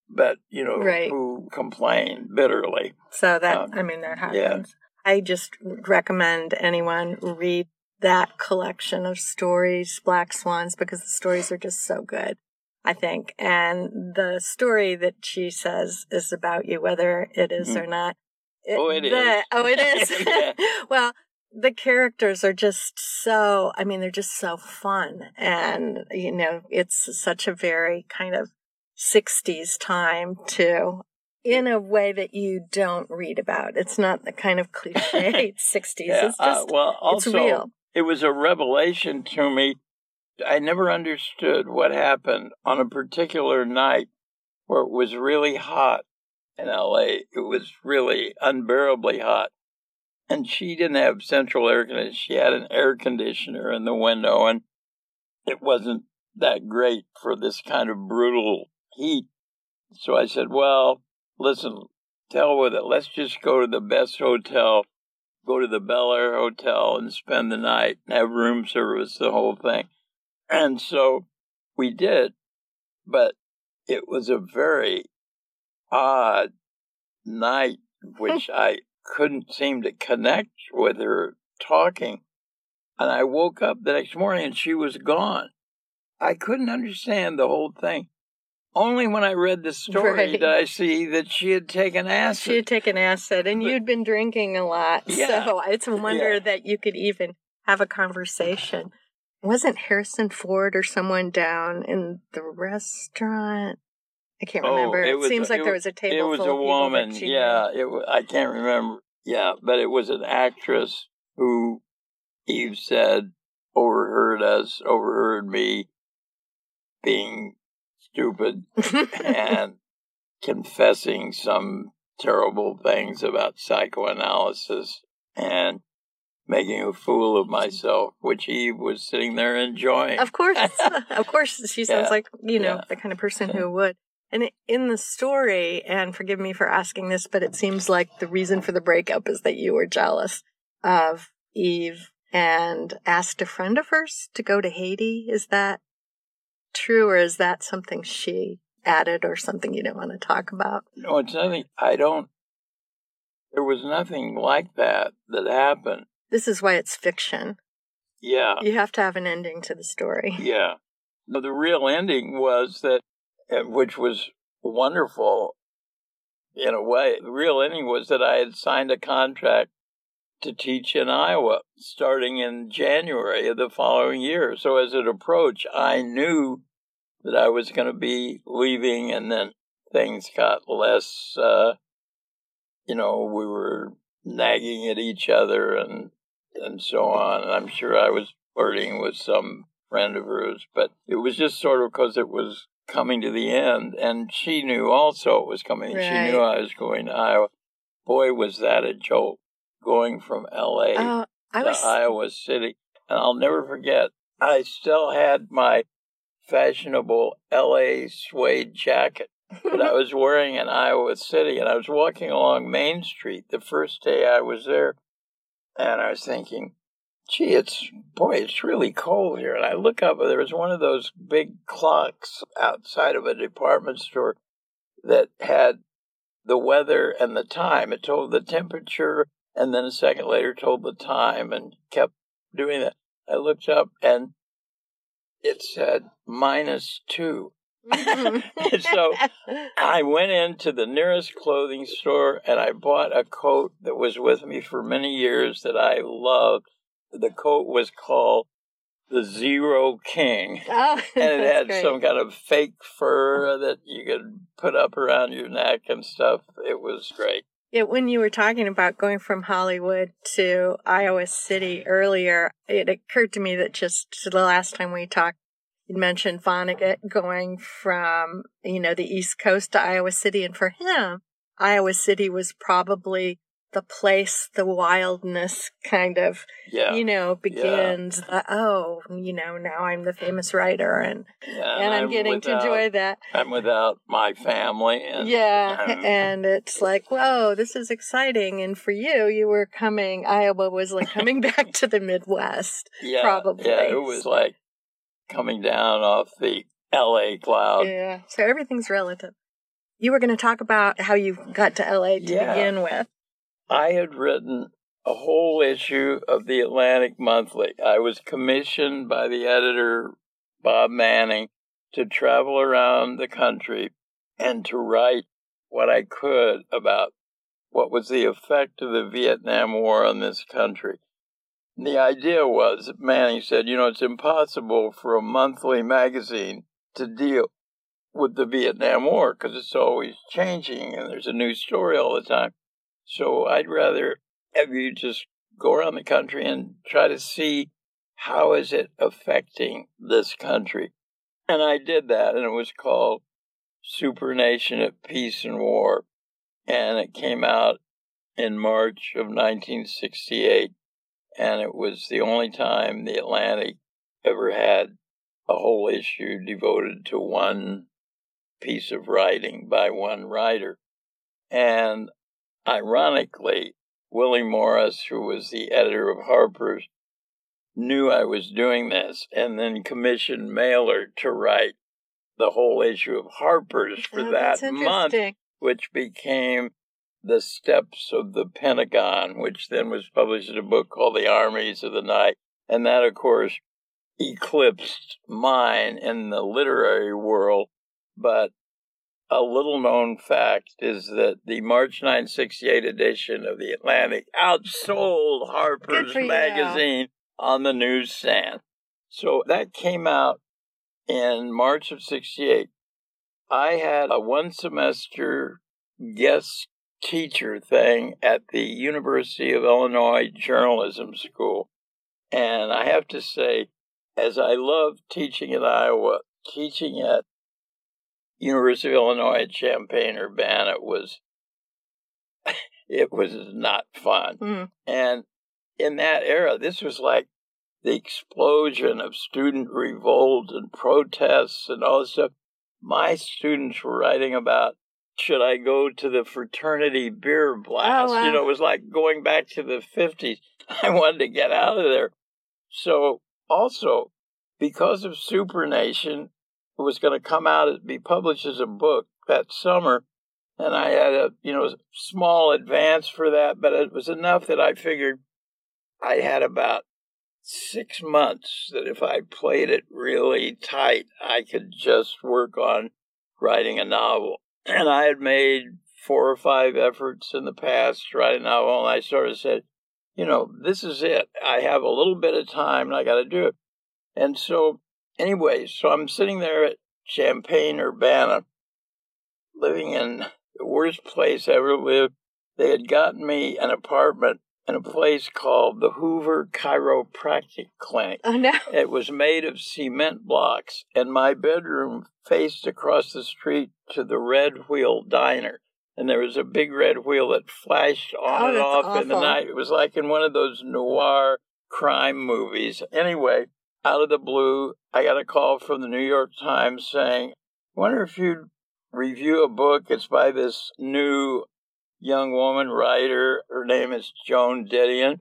but, you know, right. who complained bitterly. So that, um, I mean, that happens. Yeah. I just recommend anyone read that collection of stories, Black Swans, because the stories are just so good, I think. And the story that she says is about you, whether it is mm-hmm. or not. It, oh, it the, is. Oh, it is. yeah. Well, the characters are just so, I mean, they're just so fun. And, you know, it's such a very kind of sixties time, too, in a way that you don't read about. It's not the kind of cliche sixties. Yeah, it's just, uh, well, also, it's real. It was a revelation to me. I never understood what happened on a particular night where it was really hot in L A. It was really unbearably hot. And she didn't have central air conditioning. She had an air conditioner in the window, and it wasn't that great for this kind of brutal heat. So I said, well, listen, tell with it. Let's just go to the best hotel, go to the Bel Air Hotel and spend the night and have room service, the whole thing. And so we did, but it was a very odd night, which I couldn't seem to connect with her talking. And I woke up the next morning and she was gone. I couldn't understand the whole thing. Only when I read the story right. did I see that she had taken acid. She had taken acid, and but, you'd been drinking a lot. Yeah, so it's a wonder yeah. that you could even have a conversation. Wasn't Harrison Ford or someone down in the restaurant? I can't oh, remember. It, it was, seems like it, there was a table. It was full a of woman. Yeah, it was, I can't remember. Yeah, but it was an actress who Eve said overheard us, overheard me being stupid and confessing some terrible things about psychoanalysis and making a fool of myself, which Eve was sitting there enjoying. Of course. Of course. She sounds yeah. like, you know, yeah. the kind of person who would. And in the story, and forgive me for asking this, but it seems like the reason for the breakup is that you were jealous of Eve and asked a friend of hers to go to Haiti. Is that true, or is that something she added, or something you don't want to talk about? No, it's nothing. I don't. There was nothing like that that happened. This is why it's fiction. Yeah. You have to have an ending to the story. Yeah. No, the real ending was that, which was wonderful in a way, the real ending was that I had signed a contract to teach in Iowa starting in January of the following year. So as it approached, I knew that I was going to be leaving, and then things got less, uh, you know, we were nagging at each other and and so on. And I'm sure I was flirting with some friend of hers, but it was just sort of because it was coming to the end. And she knew also it was coming. Right. She knew I was going to Iowa. Boy, was that a jolt, going from L A Uh, I was... to Iowa City. And I'll never forget, I still had my fashionable L A suede jacket that I was wearing in Iowa City. And I was walking along Main Street the first day I was there. And I was thinking, gee, it's, boy, it's really cold here. And I look up, and there was one of those big clocks outside of a department store that had the weather and the time. It told the temperature, and then a second later told the time, and kept doing that. I looked up, and it said minus two. So I went into the nearest clothing store, and I bought a coat that was with me for many years that I loved. The coat was called the Zero King, oh, and it had great. some kind of fake fur that you could put up around your neck and stuff. It was great. Yeah, when you were talking about going from Hollywood to Iowa City earlier, it occurred to me that just the last time we talked, you mentioned Vonnegut going from, you know, the East Coast to Iowa City. And for him, Iowa City was probably the place the wildness kind of, yeah. you know, begins. Yeah. The, oh, you know, now I'm the famous writer, and yeah, and, and I'm, I'm getting without, to enjoy that. I'm without my family. And, yeah, I'm, and it's like, whoa, this is exciting. And for you, you were coming, Iowa was like coming back to the Midwest, yeah, probably. Yeah, it was like coming down off the L A cloud. Yeah, so everything's relative. You were going to talk about how you got to L A to yeah. begin with. I had written a whole issue of The Atlantic Monthly. I was commissioned by the editor, Bob Manning, to travel around the country and to write what I could about what was the effect of the Vietnam War on this country. And the idea was, Manning said, you know, it's impossible for a monthly magazine to deal with the Vietnam War because it's always changing and there's a new story all the time. So I'd rather have you just go around the country and try to see how is it affecting this country. And I did that, and it was called Supernation at Peace and War. And it came out in March of nineteen sixty-eight, and it was the only time The Atlantic ever had a whole issue devoted to one piece of writing by one writer. And ironically, Willie Morris, who was the editor of Harper's, knew I was doing this and then commissioned Mailer to write the whole issue of Harper's for oh, that month, which became The Steps of the Pentagon, which then was published in a book called The Armies of the Night. And that, of course, eclipsed mine in the literary world, but a little-known fact is that the March nineteen sixty-eight edition of The Atlantic outsold Harper's Magazine on the newsstand. So that came out in March of sixty-eight. I had a one-semester guest teacher thing at the University of Illinois Journalism School. And I have to say, as I love teaching in Iowa, teaching at University of Illinois at Champaign-Urbana was, it was not fun. Mm. And in that era, this was like the explosion of student revolt and protests and all this stuff. My students were writing about, should I go to the fraternity beer blast? Oh, wow. You know, it was like going back to the fifties. I wanted to get out of there. So also, because of Supernation, it was going to come out and be published as a book that summer. And I had a, you know, small advance for that, but it was enough that I figured I had about six months that if I played it really tight, I could just work on writing a novel. And I had made four or five efforts in the past to write a novel, and I sort of said, you know, this is it. I have a little bit of time, and I got to do it. And so, anyway, so I'm sitting there at Champaign, Urbana, living in the worst place I ever lived. They had gotten me an apartment in a place called the Hoover Chiropractic Clinic. Oh, no. It was made of cement blocks, and my bedroom faced across the street to the Red Wheel Diner. And there was a big red wheel that flashed on oh, and off awful. in the night. It was like in one of those noir crime movies. Anyway, out of the blue, I got a call from the New York Times saying, I wonder if you'd review a book. It's by this new young woman writer. Her name is Joan Didion.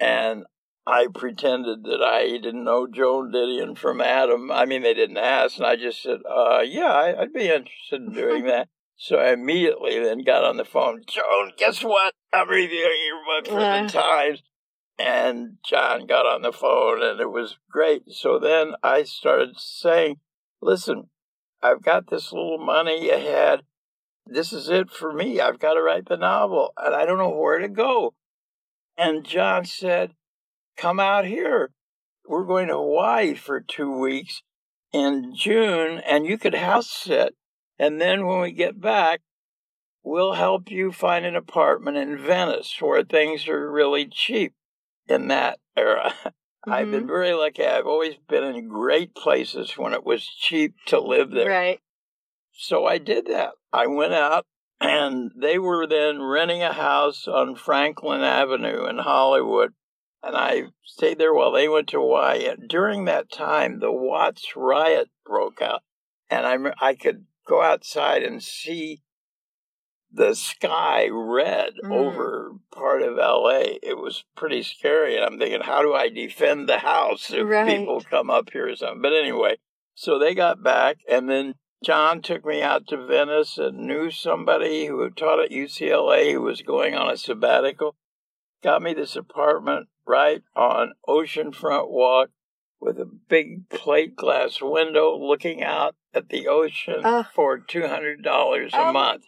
And I pretended that I didn't know Joan Didion from Adam. I mean, they didn't ask. And I just said, uh, yeah, I'd be interested in doing that. So I immediately then got on the phone. Joan, guess what? I'm reviewing your book for yeah. the Times. And John got on the phone, and it was great. So then I started saying, listen, I've got this little money ahead. This is it for me. I've got to write the novel, and I don't know where to go. And John said, come out here. We're going to Hawaii for two weeks in June, and you could house sit. And then when we get back, we'll help you find an apartment in Venice where things are really cheap in that era. Mm-hmm. I've been very lucky. I've always been in great places when it was cheap to live there. Right. So I did that. I went out, and they were then renting a house on Franklin Avenue in Hollywood. And I stayed there while they went to Hawaii. And during that time, the Watts riot broke out. And I, I could go outside and see the sky red mm. over part of L A. It was pretty scary. And I'm thinking, how do I defend the house if right. people come up here or something? But anyway, so they got back, and then John took me out to Venice and knew somebody who had taught at U C L A who was going on a sabbatical. Got me this apartment right on Oceanfront Walk with a big plate glass window looking out at the ocean uh, for two hundred dollars a oh month.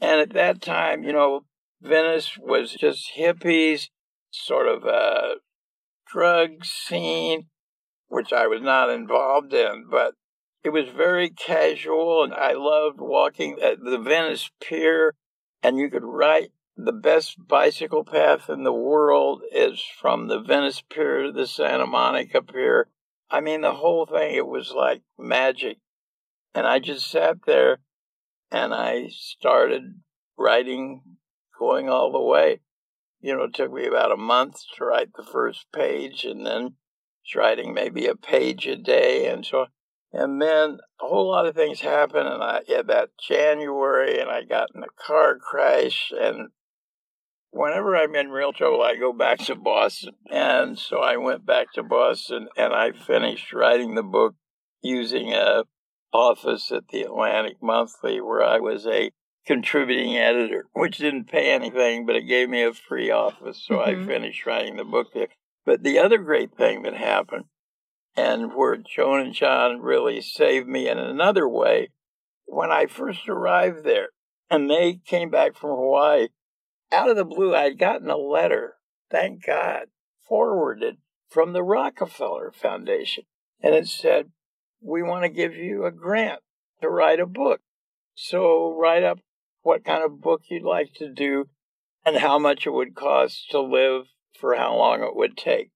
And at that time, you know, Venice was just hippies, sort of a drug scene, which I was not involved in, but it was very casual, and I loved walking at the Venice Pier, and you could ride. The best bicycle path in the world is from the Venice Pier to the Santa Monica Pier. I mean, the whole thing, it was like magic. And I just sat there, and I started writing Going All the Way. You know, it took me about a month to write the first page, and then writing maybe a page a day and so on. And then a whole lot of things happened, and I had that January, and I got in a car crash. And whenever I'm in real trouble, I go back to Boston. And so I went back to Boston, and I finished writing the book using an office at the Atlantic Monthly, where I was a contributing editor, which didn't pay anything, but it gave me a free office. So mm-hmm. I finished writing the book there. But the other great thing that happened, and where Joan and John really saved me in another way, when I first arrived there, and they came back from Hawaii, out of the blue, I'd gotten a letter, thank God, forwarded from the Rockefeller Foundation. And it said, we want to give you a grant to write a book. So write up what kind of book you'd like to do and how much it would cost to live for how long it would take.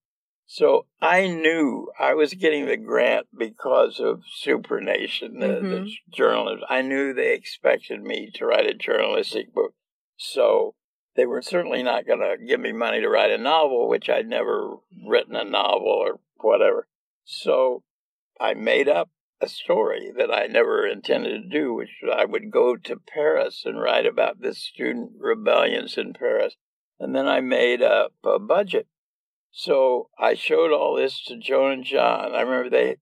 So I knew I was getting the grant because of SuperNation, the, mm-hmm. the journalist. I knew they expected me to write a journalistic book. So they were certainly not going to give me money to write a novel, which I'd never written a novel or whatever. So I made up a story that I never intended to do, which I would go to Paris and write about the student rebellions in Paris. And then I made up a budget. So I showed all this to Joan and John. I remember they,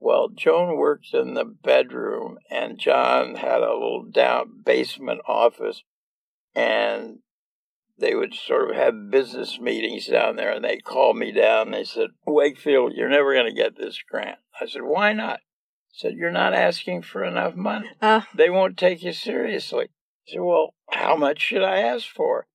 well, Joan worked in the bedroom, and John had a little down basement office. And they would sort of have business meetings down there, and they called me down, and they said, Wakefield, you're never going to get this grant. I said, why not? I said, you're not asking for enough money. Uh. They won't take you seriously. I said, well, how much should I ask for?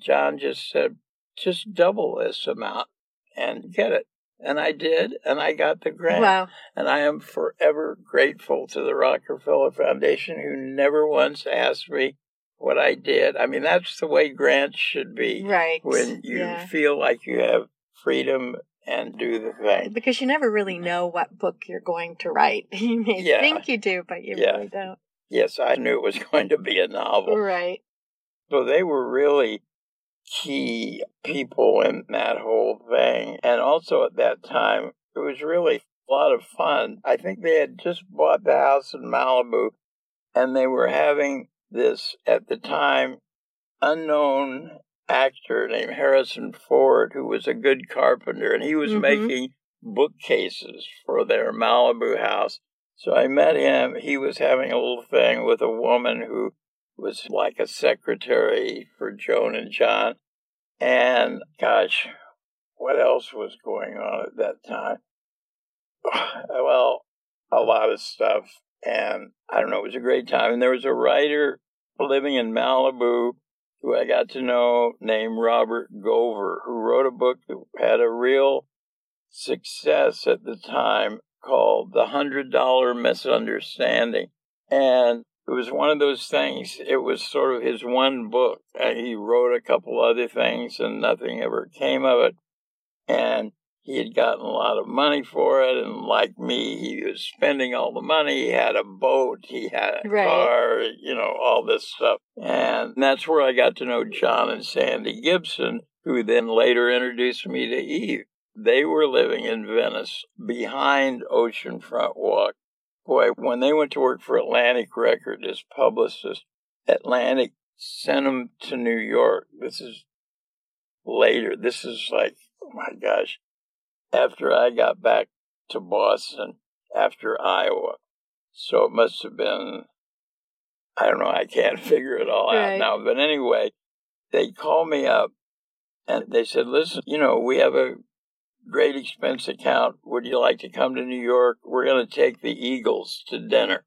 John just said, just double this amount and get it. And I did, and I got the grant. Wow. And I am forever grateful to the Rockefeller Foundation, who never once asked me what I did. I mean, that's the way grants should be. Right. When you yeah. feel like you have freedom and do the thing. Because you never really know what book you're going to write. You may yeah. think you do, but you yeah. really don't. Yes, I knew it was going to be a novel. Right. So they were really key people in that whole thing. And also at that time, it was really a lot of fun. I think they had just bought the house in Malibu, and they were having this, at the time, unknown actor named Harrison Ford, who was a good carpenter, and he was mm-hmm. making bookcases for their Malibu house. So I met him. He was having a little thing with a woman who was like a secretary for Joan and John. And gosh, what else was going on at that time? Well, a lot of stuff. And I don't know, it was a great time. And there was a writer living in Malibu who I got to know named Robert Gover, who wrote a book that had a real success at the time called The Hundred Dollar Misunderstanding. And it was one of those things, it was sort of his one book. And he wrote a couple other things and nothing ever came of it. And he had gotten a lot of money for it. And like me, he was spending all the money. He had a boat, he had a right. car, you know, all this stuff. And that's where I got to know John and Sandy Gibson, who then later introduced me to Eve. They were living in Venice behind Oceanfront Walk. Boy, when they went to work for Atlantic Records as publicists, Atlantic sent them to New York. This is later. This is like, oh my gosh, after I got back to Boston, after Iowa. So it must have been, I don't know, I can't figure it all right. out now. But anyway, they called me up and they said, listen, you know, we have a great expense account. Would you like to come to New York? We're going to take the Eagles to dinner,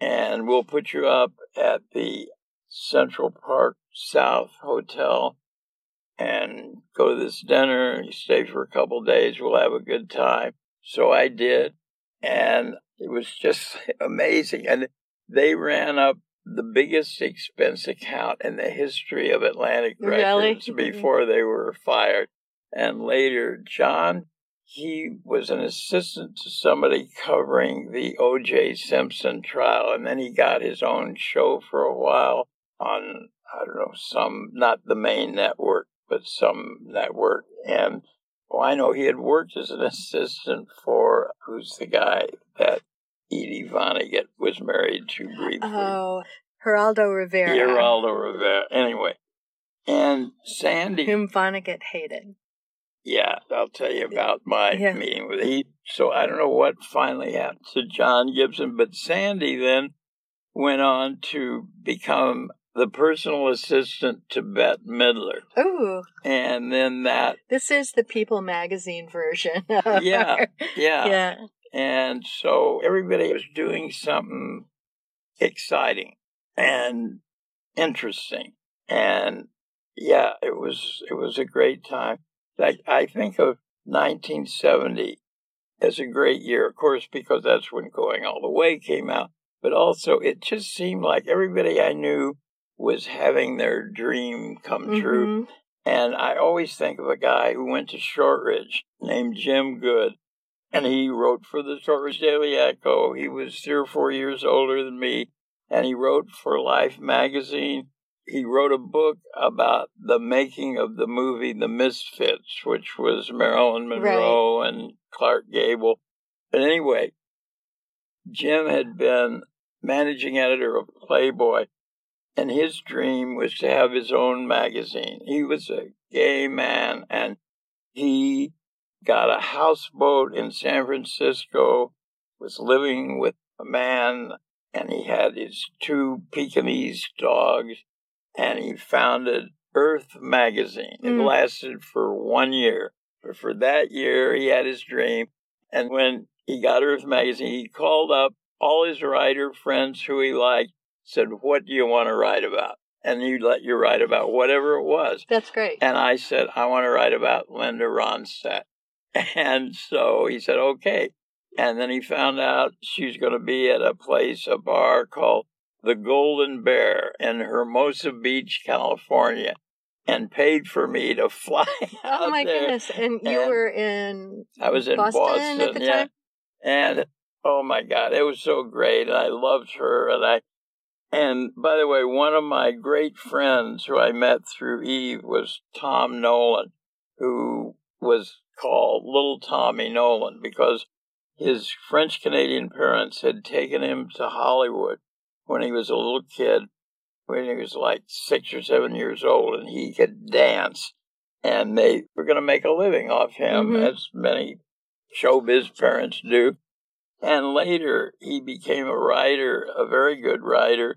and we'll put you up at the Central Park South Hotel and go to this dinner, and you stay for a couple of days. We'll have a good time. So I did, and it was just amazing. And they ran up the biggest expense account in the history of Atlantic Records really? before they were fired. And later, John, he was an assistant to somebody covering the O J Simpson trial. And then he got his own show for a while on, I don't know, some, not the main network, but some network. And well, I know he had worked as an assistant for, who's the guy that Edie Vonnegut was married to briefly? Oh, Geraldo Rivera. Geraldo Rivera. Anyway. And Sandy. Whom Vonnegut hated. Yeah, I'll tell you about my yeah. meeting with him. So I don't know what finally happened to John Gibson, but Sandy then went on to become the personal assistant to Bette Midler. Ooh. And then that... This is the People magazine version. Of yeah, yeah, yeah. And so everybody was doing something exciting and interesting. And yeah, it was it was a great time. Like, I think of nineteen seventy as a great year, of course, because that's when Going All the Way came out. But also, it just seemed like everybody I knew was having their dream come mm-hmm. true. And I always think of a guy who went to Shortridge named Jim Good. And he wrote for the Shortridge Daily Echo. He was three or four years older than me. And he wrote for Life magazine. He wrote a book about the making of the movie The Misfits, which was Marilyn Monroe right. and Clark Gable. But anyway, Jim had been managing editor of Playboy, and his dream was to have his own magazine. He was a gay man, and he got a houseboat in San Francisco, was living with a man, and he had his two Pekingese dogs. And he founded Earth magazine. It mm. lasted for one year. But for that year, he had his dream. And when he got Earth magazine, he called up all his writer friends who he liked, said, what do you want to write about? And you let you write about whatever it was. That's great. And I said, I want to write about Linda Ronstadt. And so he said, okay. And then he found out she's going to be at a place, a bar called The Golden Bear in Hermosa Beach, California, and paid for me to fly out Oh, my there. goodness. And, and you were in I was in Boston, Boston at the yeah. time? And, oh, my God, it was so great. And I loved her. And I, and by the way, one of my great friends who I met through Eve was Tom Nolan, who was called Little Tommy Nolan because his French-Canadian parents had taken him to Hollywood when he was a little kid, when he was like six or seven years old, and he could dance. And they were going to make a living off him, mm-hmm. as many showbiz parents do. And later, he became a writer, a very good writer.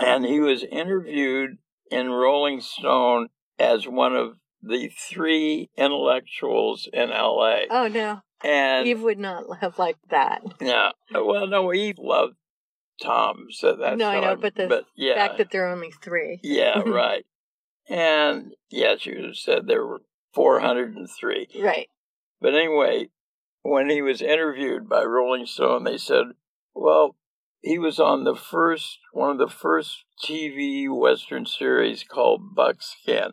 And he was interviewed in Rolling Stone as one of the three intellectuals in L A. Oh, no. And Eve would not have liked that. No. Well, no, Eve loved Tom, so that's no, I know, I'm, but the but, yeah. fact that there are only three. Yeah, right. And yes, you would have said there were four hundred three. Right. But anyway, when he was interviewed by Rolling Stone, they said, well, he was on the first, one of the first T V Western series called Buckskin.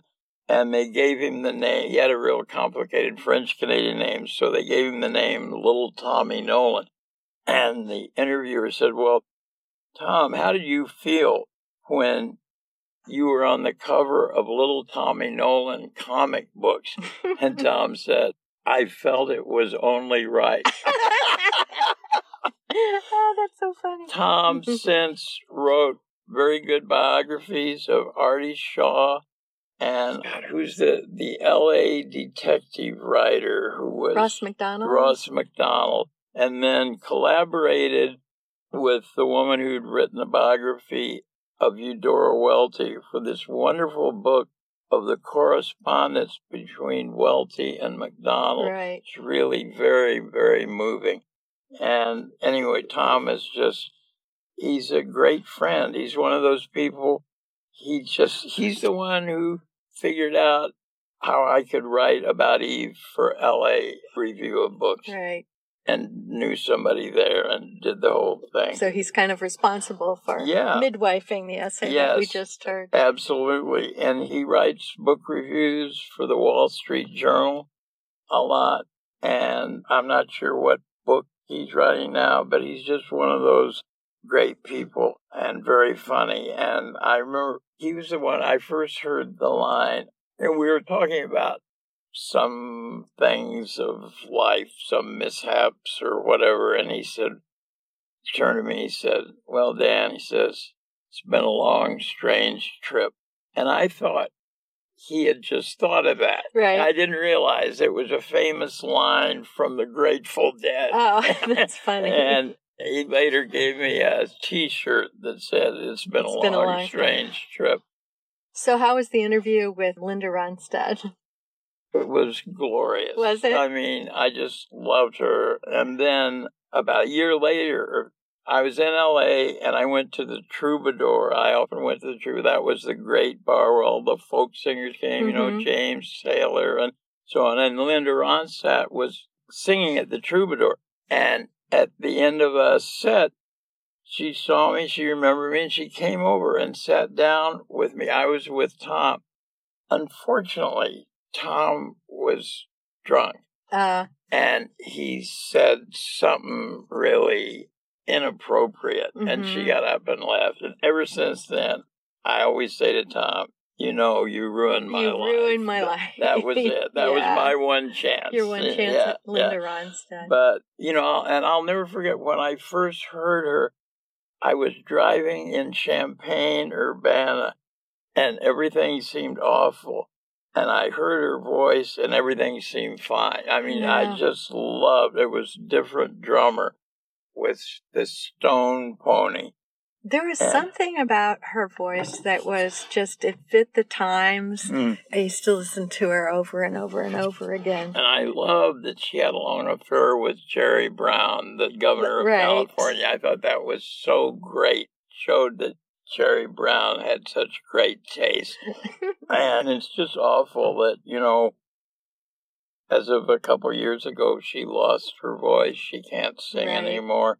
And they gave him the name. He had a real complicated French-Canadian name, so they gave him the name Little Tommy Nolan. And the interviewer said, well, Tom, how did you feel when you were on the cover of Little Tommy Nolan comic books? And Tom said, I felt it was only right. Oh, that's so funny. Tom since wrote very good biographies of Artie Shaw. And who's the, the L A detective writer who was... Ross MacDonald. Ross MacDonald. And then collaborated with the woman who'd written a biography of Eudora Welty for this wonderful book of the correspondence between Welty and MacDonald. Right. It's really very, very moving. And anyway, Tom is just... He's a great friend. He's one of those people... He just, he's the one who figured out how I could write about Eve for L A Review of Books. Right. And knew somebody there and did the whole thing. So he's kind of responsible for yeah. midwifing the essay yes, that we just heard. Absolutely. And he writes book reviews for the Wall Street Journal a lot. And I'm not sure what book he's writing now, but he's just one of those great people and very funny. And I remember he was the one I first heard the line, and we were talking about some things of life, some mishaps or whatever. And he said, turned to me, he said, well, Dan, he says, it's been a long, strange trip. And I thought he had just thought of that. Right. I didn't realize it was a famous line from the Grateful Dead. Oh, that's funny. and He later gave me a T-shirt that said, it's been, it's a, been long, a long, strange trip. So how was the interview with Linda Ronstadt? It was glorious. Was it? I mean, I just loved her. And then about a year later, I was in L A and I went to the Troubadour. I often went to the Troubadour. That was the great bar where all the folk singers came, mm-hmm. you know, James Taylor and so on. And Linda Ronstadt was singing at the Troubadour. And at the end of a set, she saw me, she remembered me, and she came over and sat down with me. I was with Tom. Unfortunately, Tom was drunk. Uh. And he said something really inappropriate. Mm-hmm. And she got up and left. And ever since then, I always say to Tom, you know, you ruined my you life. You ruined my life. That was it. That yeah. was my one chance. Your one chance yeah, at Linda yeah. Ronstadt. But, you know, and I'll never forget when I first heard her, I was driving in Champaign, Urbana, and everything seemed awful. And I heard her voice, and everything seemed fine. I mean, yeah. I just loved it. It was a different drummer with this Stone Pony There was and, something about her voice that was just, it fit the times. Mm. I used to listen to her over and over and over again. And I love that she had a long affair with Jerry Brown, the governor of right. California. I thought that was so great. Showed that Jerry Brown had such great taste. And it's just awful that, you know, as of a couple of years ago, she lost her voice. She can't sing right. anymore.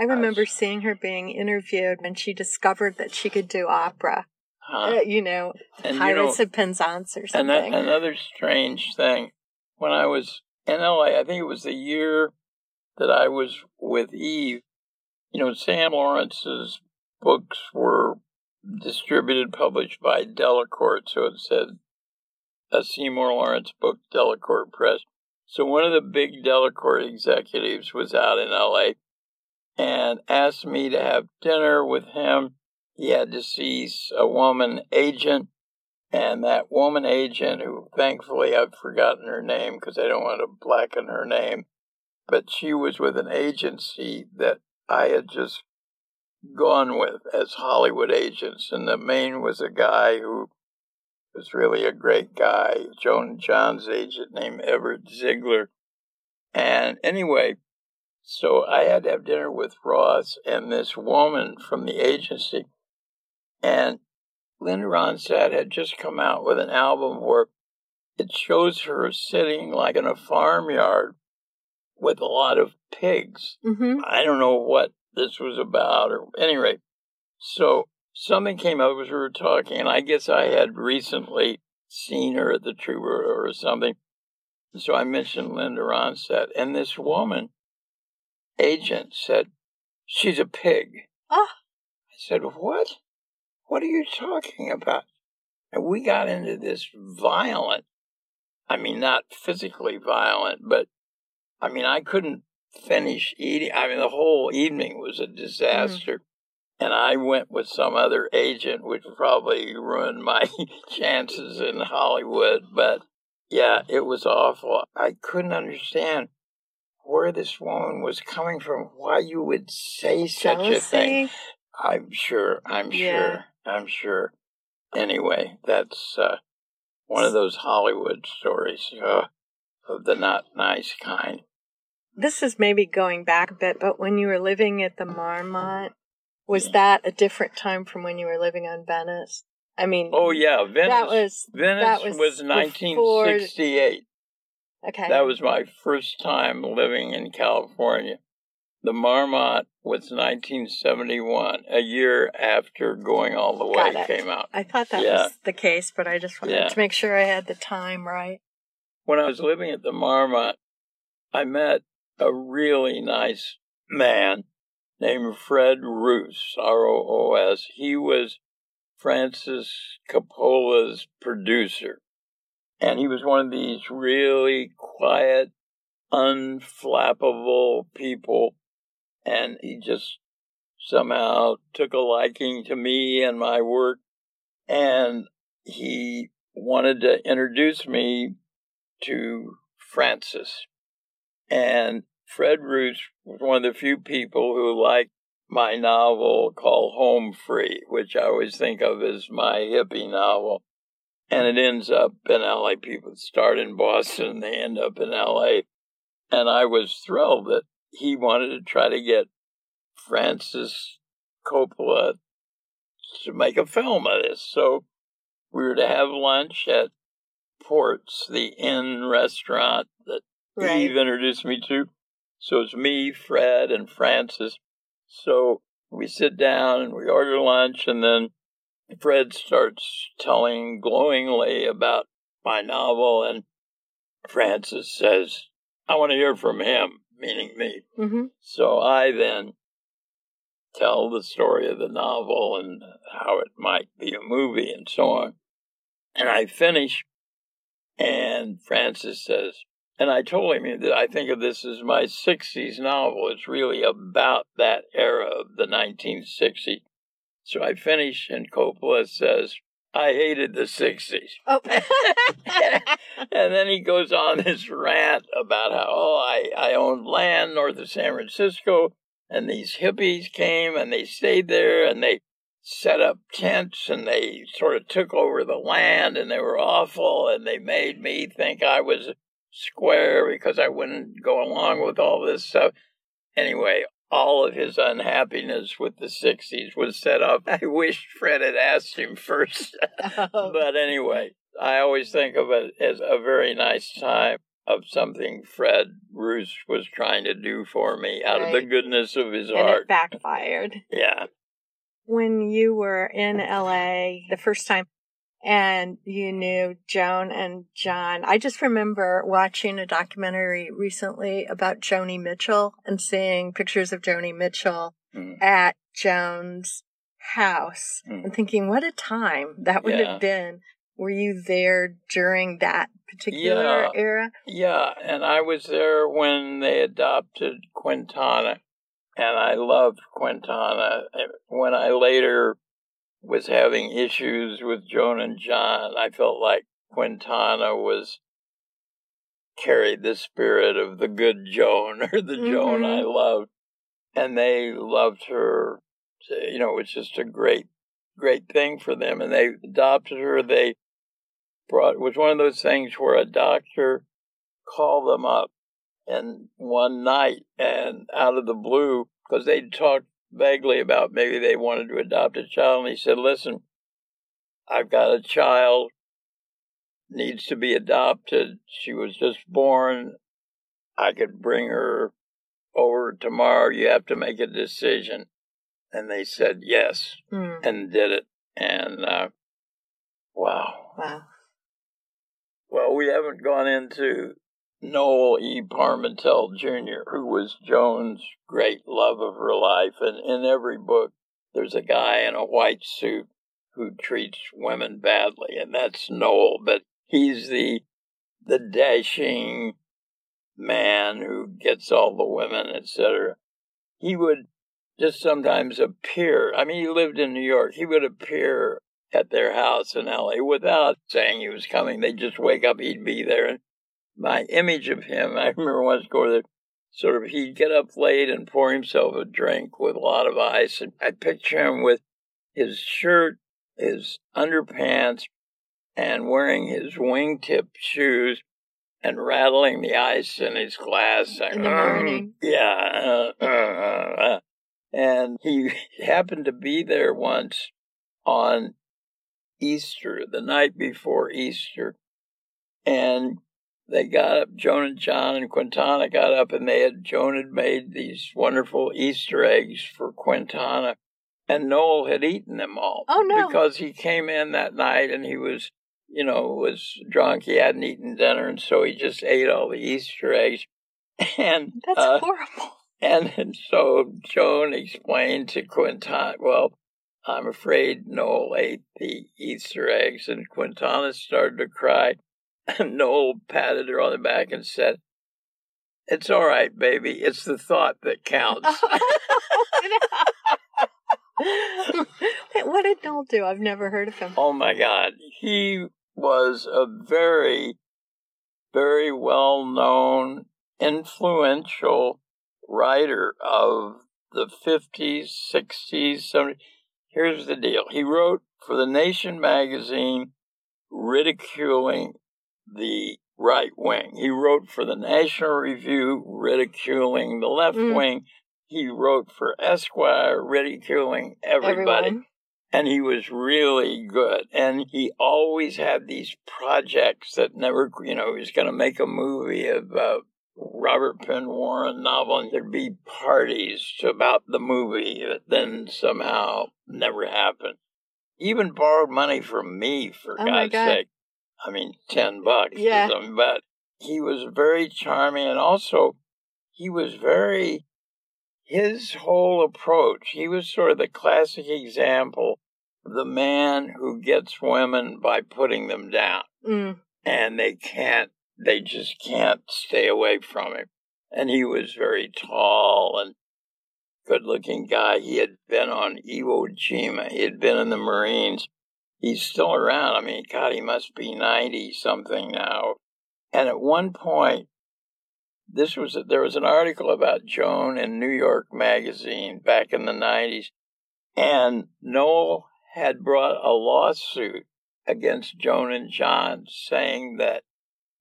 I remember seeing her being interviewed when she discovered that she could do opera, huh. uh, you know, and, Pirates you know, of Penzance or something. And that, another strange thing, when I was in L A, I think it was the year that I was with Eve, you know, Sam Lawrence's books were distributed, published by Delacorte, so it said a Seymour Lawrence book, Delacorte Press. So one of the big Delacorte executives was out in L A, and asked me to have dinner with him. He had to see a woman agent, and that woman agent, who thankfully I've forgotten her name because I don't want to blacken her name, but she was with an agency that I had just gone with as Hollywood agents, and the main was a guy who was really a great guy, Joan John's agent named Everett Ziegler. And anyway, so I had to have dinner with Ross and this woman from the agency. And Linda Ronstadt had just come out with an album where it shows her sitting like in a farmyard with a lot of pigs. Mm-hmm. I don't know what this was about or at any rate. So something came up as we were talking, and I guess I had recently seen her at the Troubadour or something. So I mentioned Linda Ronstadt, and this woman agent said, "She's a pig." Oh. I said, "What? What are you talking about?" And we got into this violent, I mean, not physically violent, but I mean, I couldn't finish eating. I mean, the whole evening was a disaster. Mm. And I went with some other agent, which probably ruined my chances in Hollywood. But yeah, it was awful. I couldn't understand where this woman was coming from, why you would say such Jealousy? a thing. I'm sure, I'm yeah. sure, I'm sure. Anyway, that's uh, one of those Hollywood stories uh, of the not nice kind. This is maybe going back a bit, but when you were living at the Marmont, was yeah. that a different time from when you were living on Venice? I mean, oh yeah, Venice. That was, Venice that was, was nineteen sixty-eight. Before... Okay. That was my first time living in California. The Marmont was nineteen seventy-one, a year after Going All the Way came out. I thought that yeah. was the case, but I just wanted yeah. to make sure I had the time right. When I was living at the Marmont, I met a really nice man named Fred Roos, R O O S. He was Francis Coppola's producer. And he was one of these really quiet, unflappable people. And he just somehow took a liking to me and my work. And he wanted to introduce me to Francis. And Fred Roos was one of the few people who liked my novel called Home Free, which I always think of as my hippie novel. And it ends up in L A. People start in Boston and they end up in L A. And I was thrilled that he wanted to try to get Francis Coppola to make a film of this. So we were to have lunch at Ports, the inn restaurant that right. Eve introduced me to. So it's me, Fred, and Francis. So we sit down and we order lunch, and then Fred starts telling glowingly about my novel, and Francis says, "I want to hear from him," meaning me. Mm-hmm. So I then tell the story of the novel and how it might be a movie and so on. And I finish, and Francis says, and I told him that I think of this as my sixties novel. It's really about that era of the nineteen sixties. So I finish, and Coppola says, "I hated the sixties. Oh. And then he goes on this rant about how, oh, I, I owned land north of San Francisco. and these hippies came and they stayed there and they set up tents and they sort of took over the land, and they were awful, and they made me think I was square because I wouldn't go along with all this stuff. Anyway, all of his unhappiness with the sixties was set up. I wish Fred had asked him first. But anyway, I always think of it as a very nice time of something Fred Roos was trying to do for me out right. of the goodness of his and heart. It backfired. Yeah. When you were in L A the first time and you knew Joan and John, I just remember watching a documentary recently about Joni Mitchell and seeing pictures of Joni Mitchell mm. at Joan's house mm. and thinking, what a time that would yeah. have been. Were you there during that particular yeah. era? Yeah, and I was there when they adopted Quintana, and I loved Quintana. When I later was having issues with Joan and John, I felt like Quintana was carried the spirit of the good Joan, or the mm-hmm. Joan I loved, and they loved her. You know, it was just a great, great thing for them, and they adopted her. They brought, it was one of those things where a doctor called them up and one night and out of the blue, because they'd talked vaguely about maybe they wanted to adopt a child. And he said, listen, I've got a child, needs to be adopted. She was just born. I could bring her over tomorrow. You have to make a decision. And they said yes mm. and did it. And uh, wow. Wow. Well, we haven't gone into Noel E. Parmentel Junior, who was Joan's great love of her life. And in every book, there's a guy in a white suit who treats women badly, and that's Noel. But he's the the dashing man who gets all the women, et cetera. He would just sometimes appear. I mean, he lived in New York. He would appear at their house in L A without saying he was coming. They'd just wake up, he'd be there. And my image of him, I remember once going there, sort of, he'd get up late and pour himself a drink with a lot of ice. And I picture him with his shirt, his underpants, and wearing his wingtip shoes and rattling the ice in his glass. Saying, in the morning. Yeah. Uh, uh, uh. And he happened to be there once on Easter, the night before Easter. And they got up, Joan and John and Quintana got up, and they had, Joan had made these wonderful Easter eggs for Quintana. And Noel had eaten them all. Oh, no. Because he came in that night and he was, you know, was drunk. He hadn't eaten dinner. And so he just ate all the Easter eggs. And that's uh, horrible. And, and so Joan explained to Quintana, well, I'm afraid Noel ate the Easter eggs. And Quintana started to cry. And Noel patted her on the back and said, it's all right, baby. It's the thought that counts. What did Noel do? I've never heard of him. Oh, my God. He was a very, very well-known, influential writer of the fifties, sixties, seventies. Here's the deal. He wrote for The Nation magazine ridiculing the right wing. He wrote for the National Review ridiculing the left mm. wing. He wrote for Esquire ridiculing everybody. Everyone. And he was really good. And he always had these projects that never, you know, he was going to make a movie about Robert Penn Warren novel, and there'd be parties about the movie that then somehow never happened. He even borrowed money from me, for oh God's God. sake. I mean, ten bucks yeah. or something. But he was very charming, and also he was very, his whole approach, he was sort of the classic example of the man who gets women by putting them down. Mm. And they can't, they just can't stay away from him. And he was very tall and good-looking guy. He had been on Iwo Jima. He had been in the Marines. He's still around. I mean, God, he must be ninety-something now. And at one point, This was a, there was an article about Joan in New York Magazine back in the nineties, and Noel had brought a lawsuit against Joan and John, saying that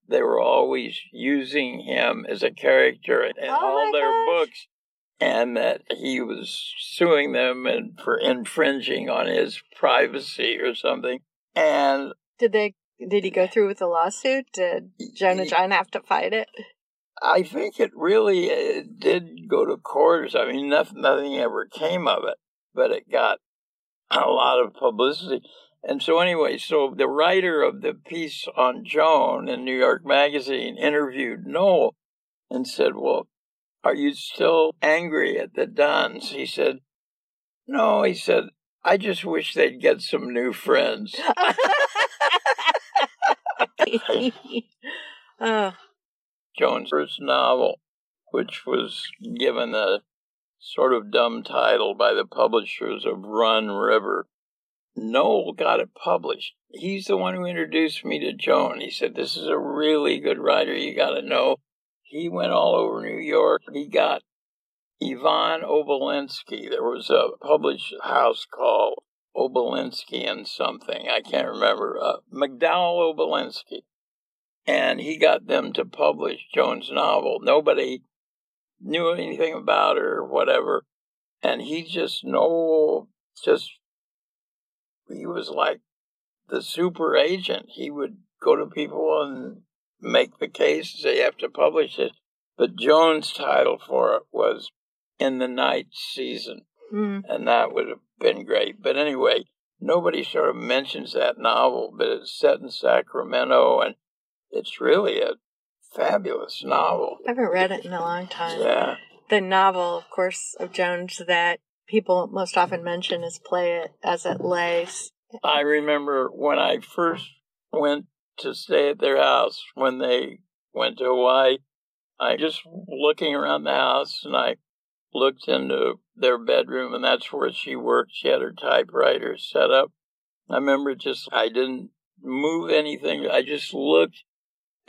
they were always using him as a character in oh all their gosh. books, and that he was suing them and for infringing on his privacy or something. And did they? Did he go through with the lawsuit? Did Joan and John have to fight it? I think it really it did go to court. I mean, nothing, nothing ever came of it, but it got a lot of publicity. And so anyway, so the writer of the piece on Joan in New York Magazine interviewed Noel and said, well, are you still angry at the Dunns? He said, no, he said, I just wish they'd get some new friends. Oh. Joan's first novel, which was given a sort of dumb title by the publishers of Run River, Noel got it published. He's the one who introduced me to Joan. He said, this is a really good writer, you got to know. He went all over New York. He got Ivan Obolensky. There was a published house called Obolensky and something. I can't remember. Uh, McDowell Obolensky. And he got them to publish Joan's novel. Nobody knew anything about her or whatever. And he just, Noel, just, he was like the super agent. He would go to people and make the case and say, you have to publish it. But Joan's title for it was In the Night Season. Mm. And that would have been great. But anyway, nobody sort of mentions that novel, but it's set in Sacramento and it's really a fabulous novel. I haven't read it in a long time. Yeah. The novel, of course, of Joan's that people most often mention is Play It As It Lays. I remember when I first went to stay at their house when they went to Hawaii, I just looking around the house and I looked into their bedroom and that's where she worked. She had her typewriter set up. I remember just, I didn't move anything. I just looked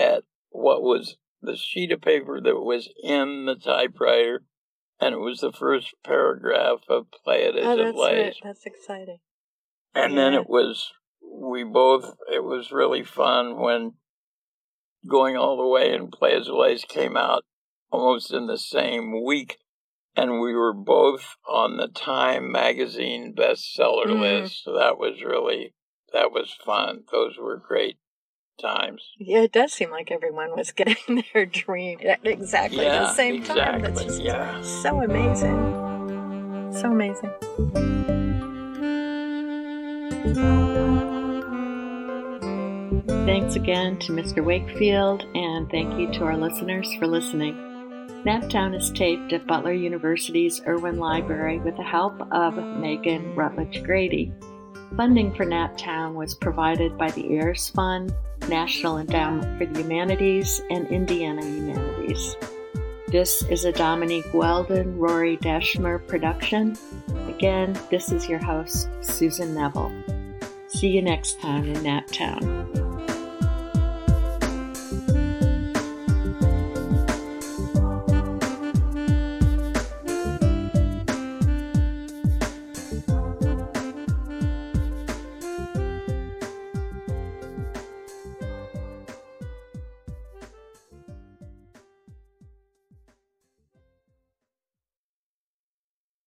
at what was the sheet of paper that was in the typewriter, and it was the first paragraph of Play It As oh, It Lays. Right. That's exciting. And yeah. then it was, we both, it was really fun when Going All the Way and Play As It Lays came out almost in the same week, and we were both on the Time Magazine bestseller mm. list. So that was really, that was fun. Those were great times. Yeah, it does seem like everyone was getting their dream at exactly yeah, the same exactly. time. That's just yeah. so amazing. So amazing. Thanks again to Mister Wakefield, and thank you to our listeners for listening. Naptown is taped at Butler University's Irwin Library with the help of Megan Rutledge Grady. Funding for Naptown was provided by the Ayers Fund, National Endowment for the Humanities, and Indiana Humanities. This is a Dominique Weldon, Rory Deschmer production. Again, this is your host, Susan Neville. See you next time in Naptown.